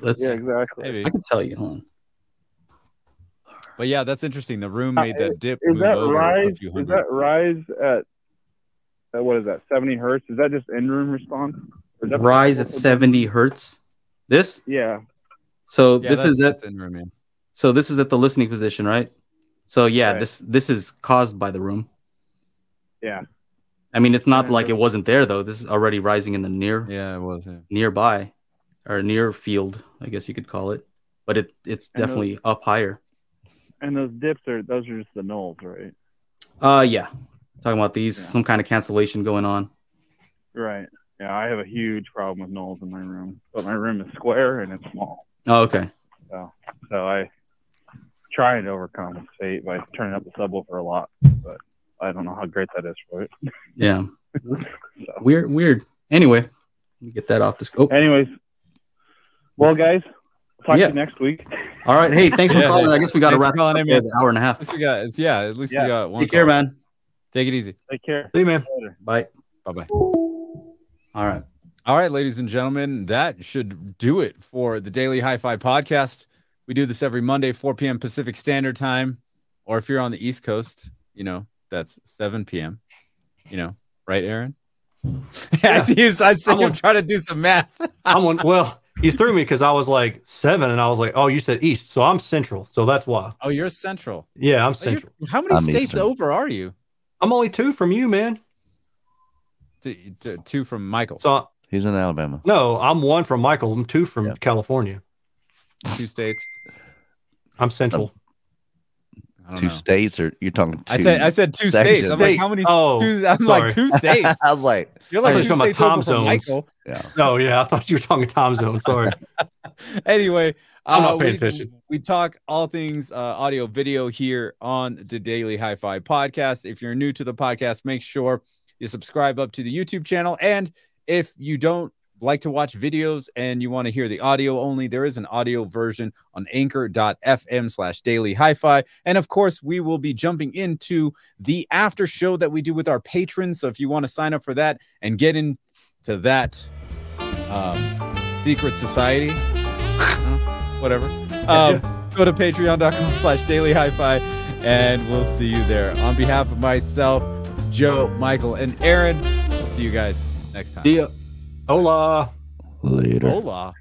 Let's, yeah, exactly. Maybe. I can tell you, hold on. But yeah, that's interesting. The room made that dip. Is, is that rise? Is that rise at, at what is that? Seventy hertz? Is that just in-room response? Rise at seventy hertz. This? Yeah. So yeah, this is at in-room. Yeah. So this is at the listening position, right? So yeah, right. this this is caused by the room. Yeah. I mean, it's not like it wasn't there though. This is already rising in the near, yeah, it was yeah. nearby, or near field, I guess you could call it. But it it's definitely those, up higher. And those dips are those are just the nulls, right? Uh, yeah. Talking about these, yeah. some kind of cancellation going on. Right. Yeah, I have a huge problem with nulls in my room, but my room is square and it's small. Oh, okay. So, so I try and overcompensate by turning up the subwoofer a lot, but. I don't know how great that is for it. Yeah. so. Weird, weird. Anyway, let me get that off the scope. Oh. Anyways. Well, guys, talk yeah. to you next week. All right. Hey, thanks for yeah, calling. Yeah. I guess we got to wrap up in an hour and a half. At least we got, yeah, at least yeah. we got one. Take call. Care, man. Take it easy. Take care. See you, man. Later. Bye. Bye-bye. All right. All right, ladies and gentlemen, that should do it for the Daily Hi-Fi Podcast. We do this every Monday, four p.m. Pacific Standard Time. Or if you're on the East Coast, you know, that's seven p.m. You know, right, Aaron? Yeah. He's, I see I'm him on, trying to do some math. I'm on, well, he threw me because I was like seven, and I was like, oh, you said east, so I'm central, so that's why. Oh, you're central. Yeah, I'm central. Oh, how many I'm states Eastern. Over are you? I'm only two from you, man. T- t- two from Michael. So he's in Alabama. No, I'm one from Michael. I'm two from yeah. California. Two states. I'm central. I don't two know. States, or you're talking? Two I, t- I said two sections. States. I'm like, how many? Oh, two, I'm sorry. Like two states. I was like, you're like talking about time zones. Yeah. Oh yeah, I thought you were talking time zone. Sorry. Anyway, I'm not uh, paying we, attention. We talk all things uh, audio, video here on the Daily Hi-Fi Podcast. If you're new to the podcast, make sure you subscribe up to the YouTube channel. And if you don't like to watch videos and you want to hear the audio only, there is an audio version on anchor.fm slash daily hi-fi. And of course, we will be jumping into the after show that we do with our patrons. So if you want to sign up for that and get into that um, secret society, whatever, um, go to patreon.com slash daily hi-fi and we'll see you there. On behalf of myself, Joe, Michael, and Aaron, we'll see you guys next time. See ya. Hola. Later. Hola.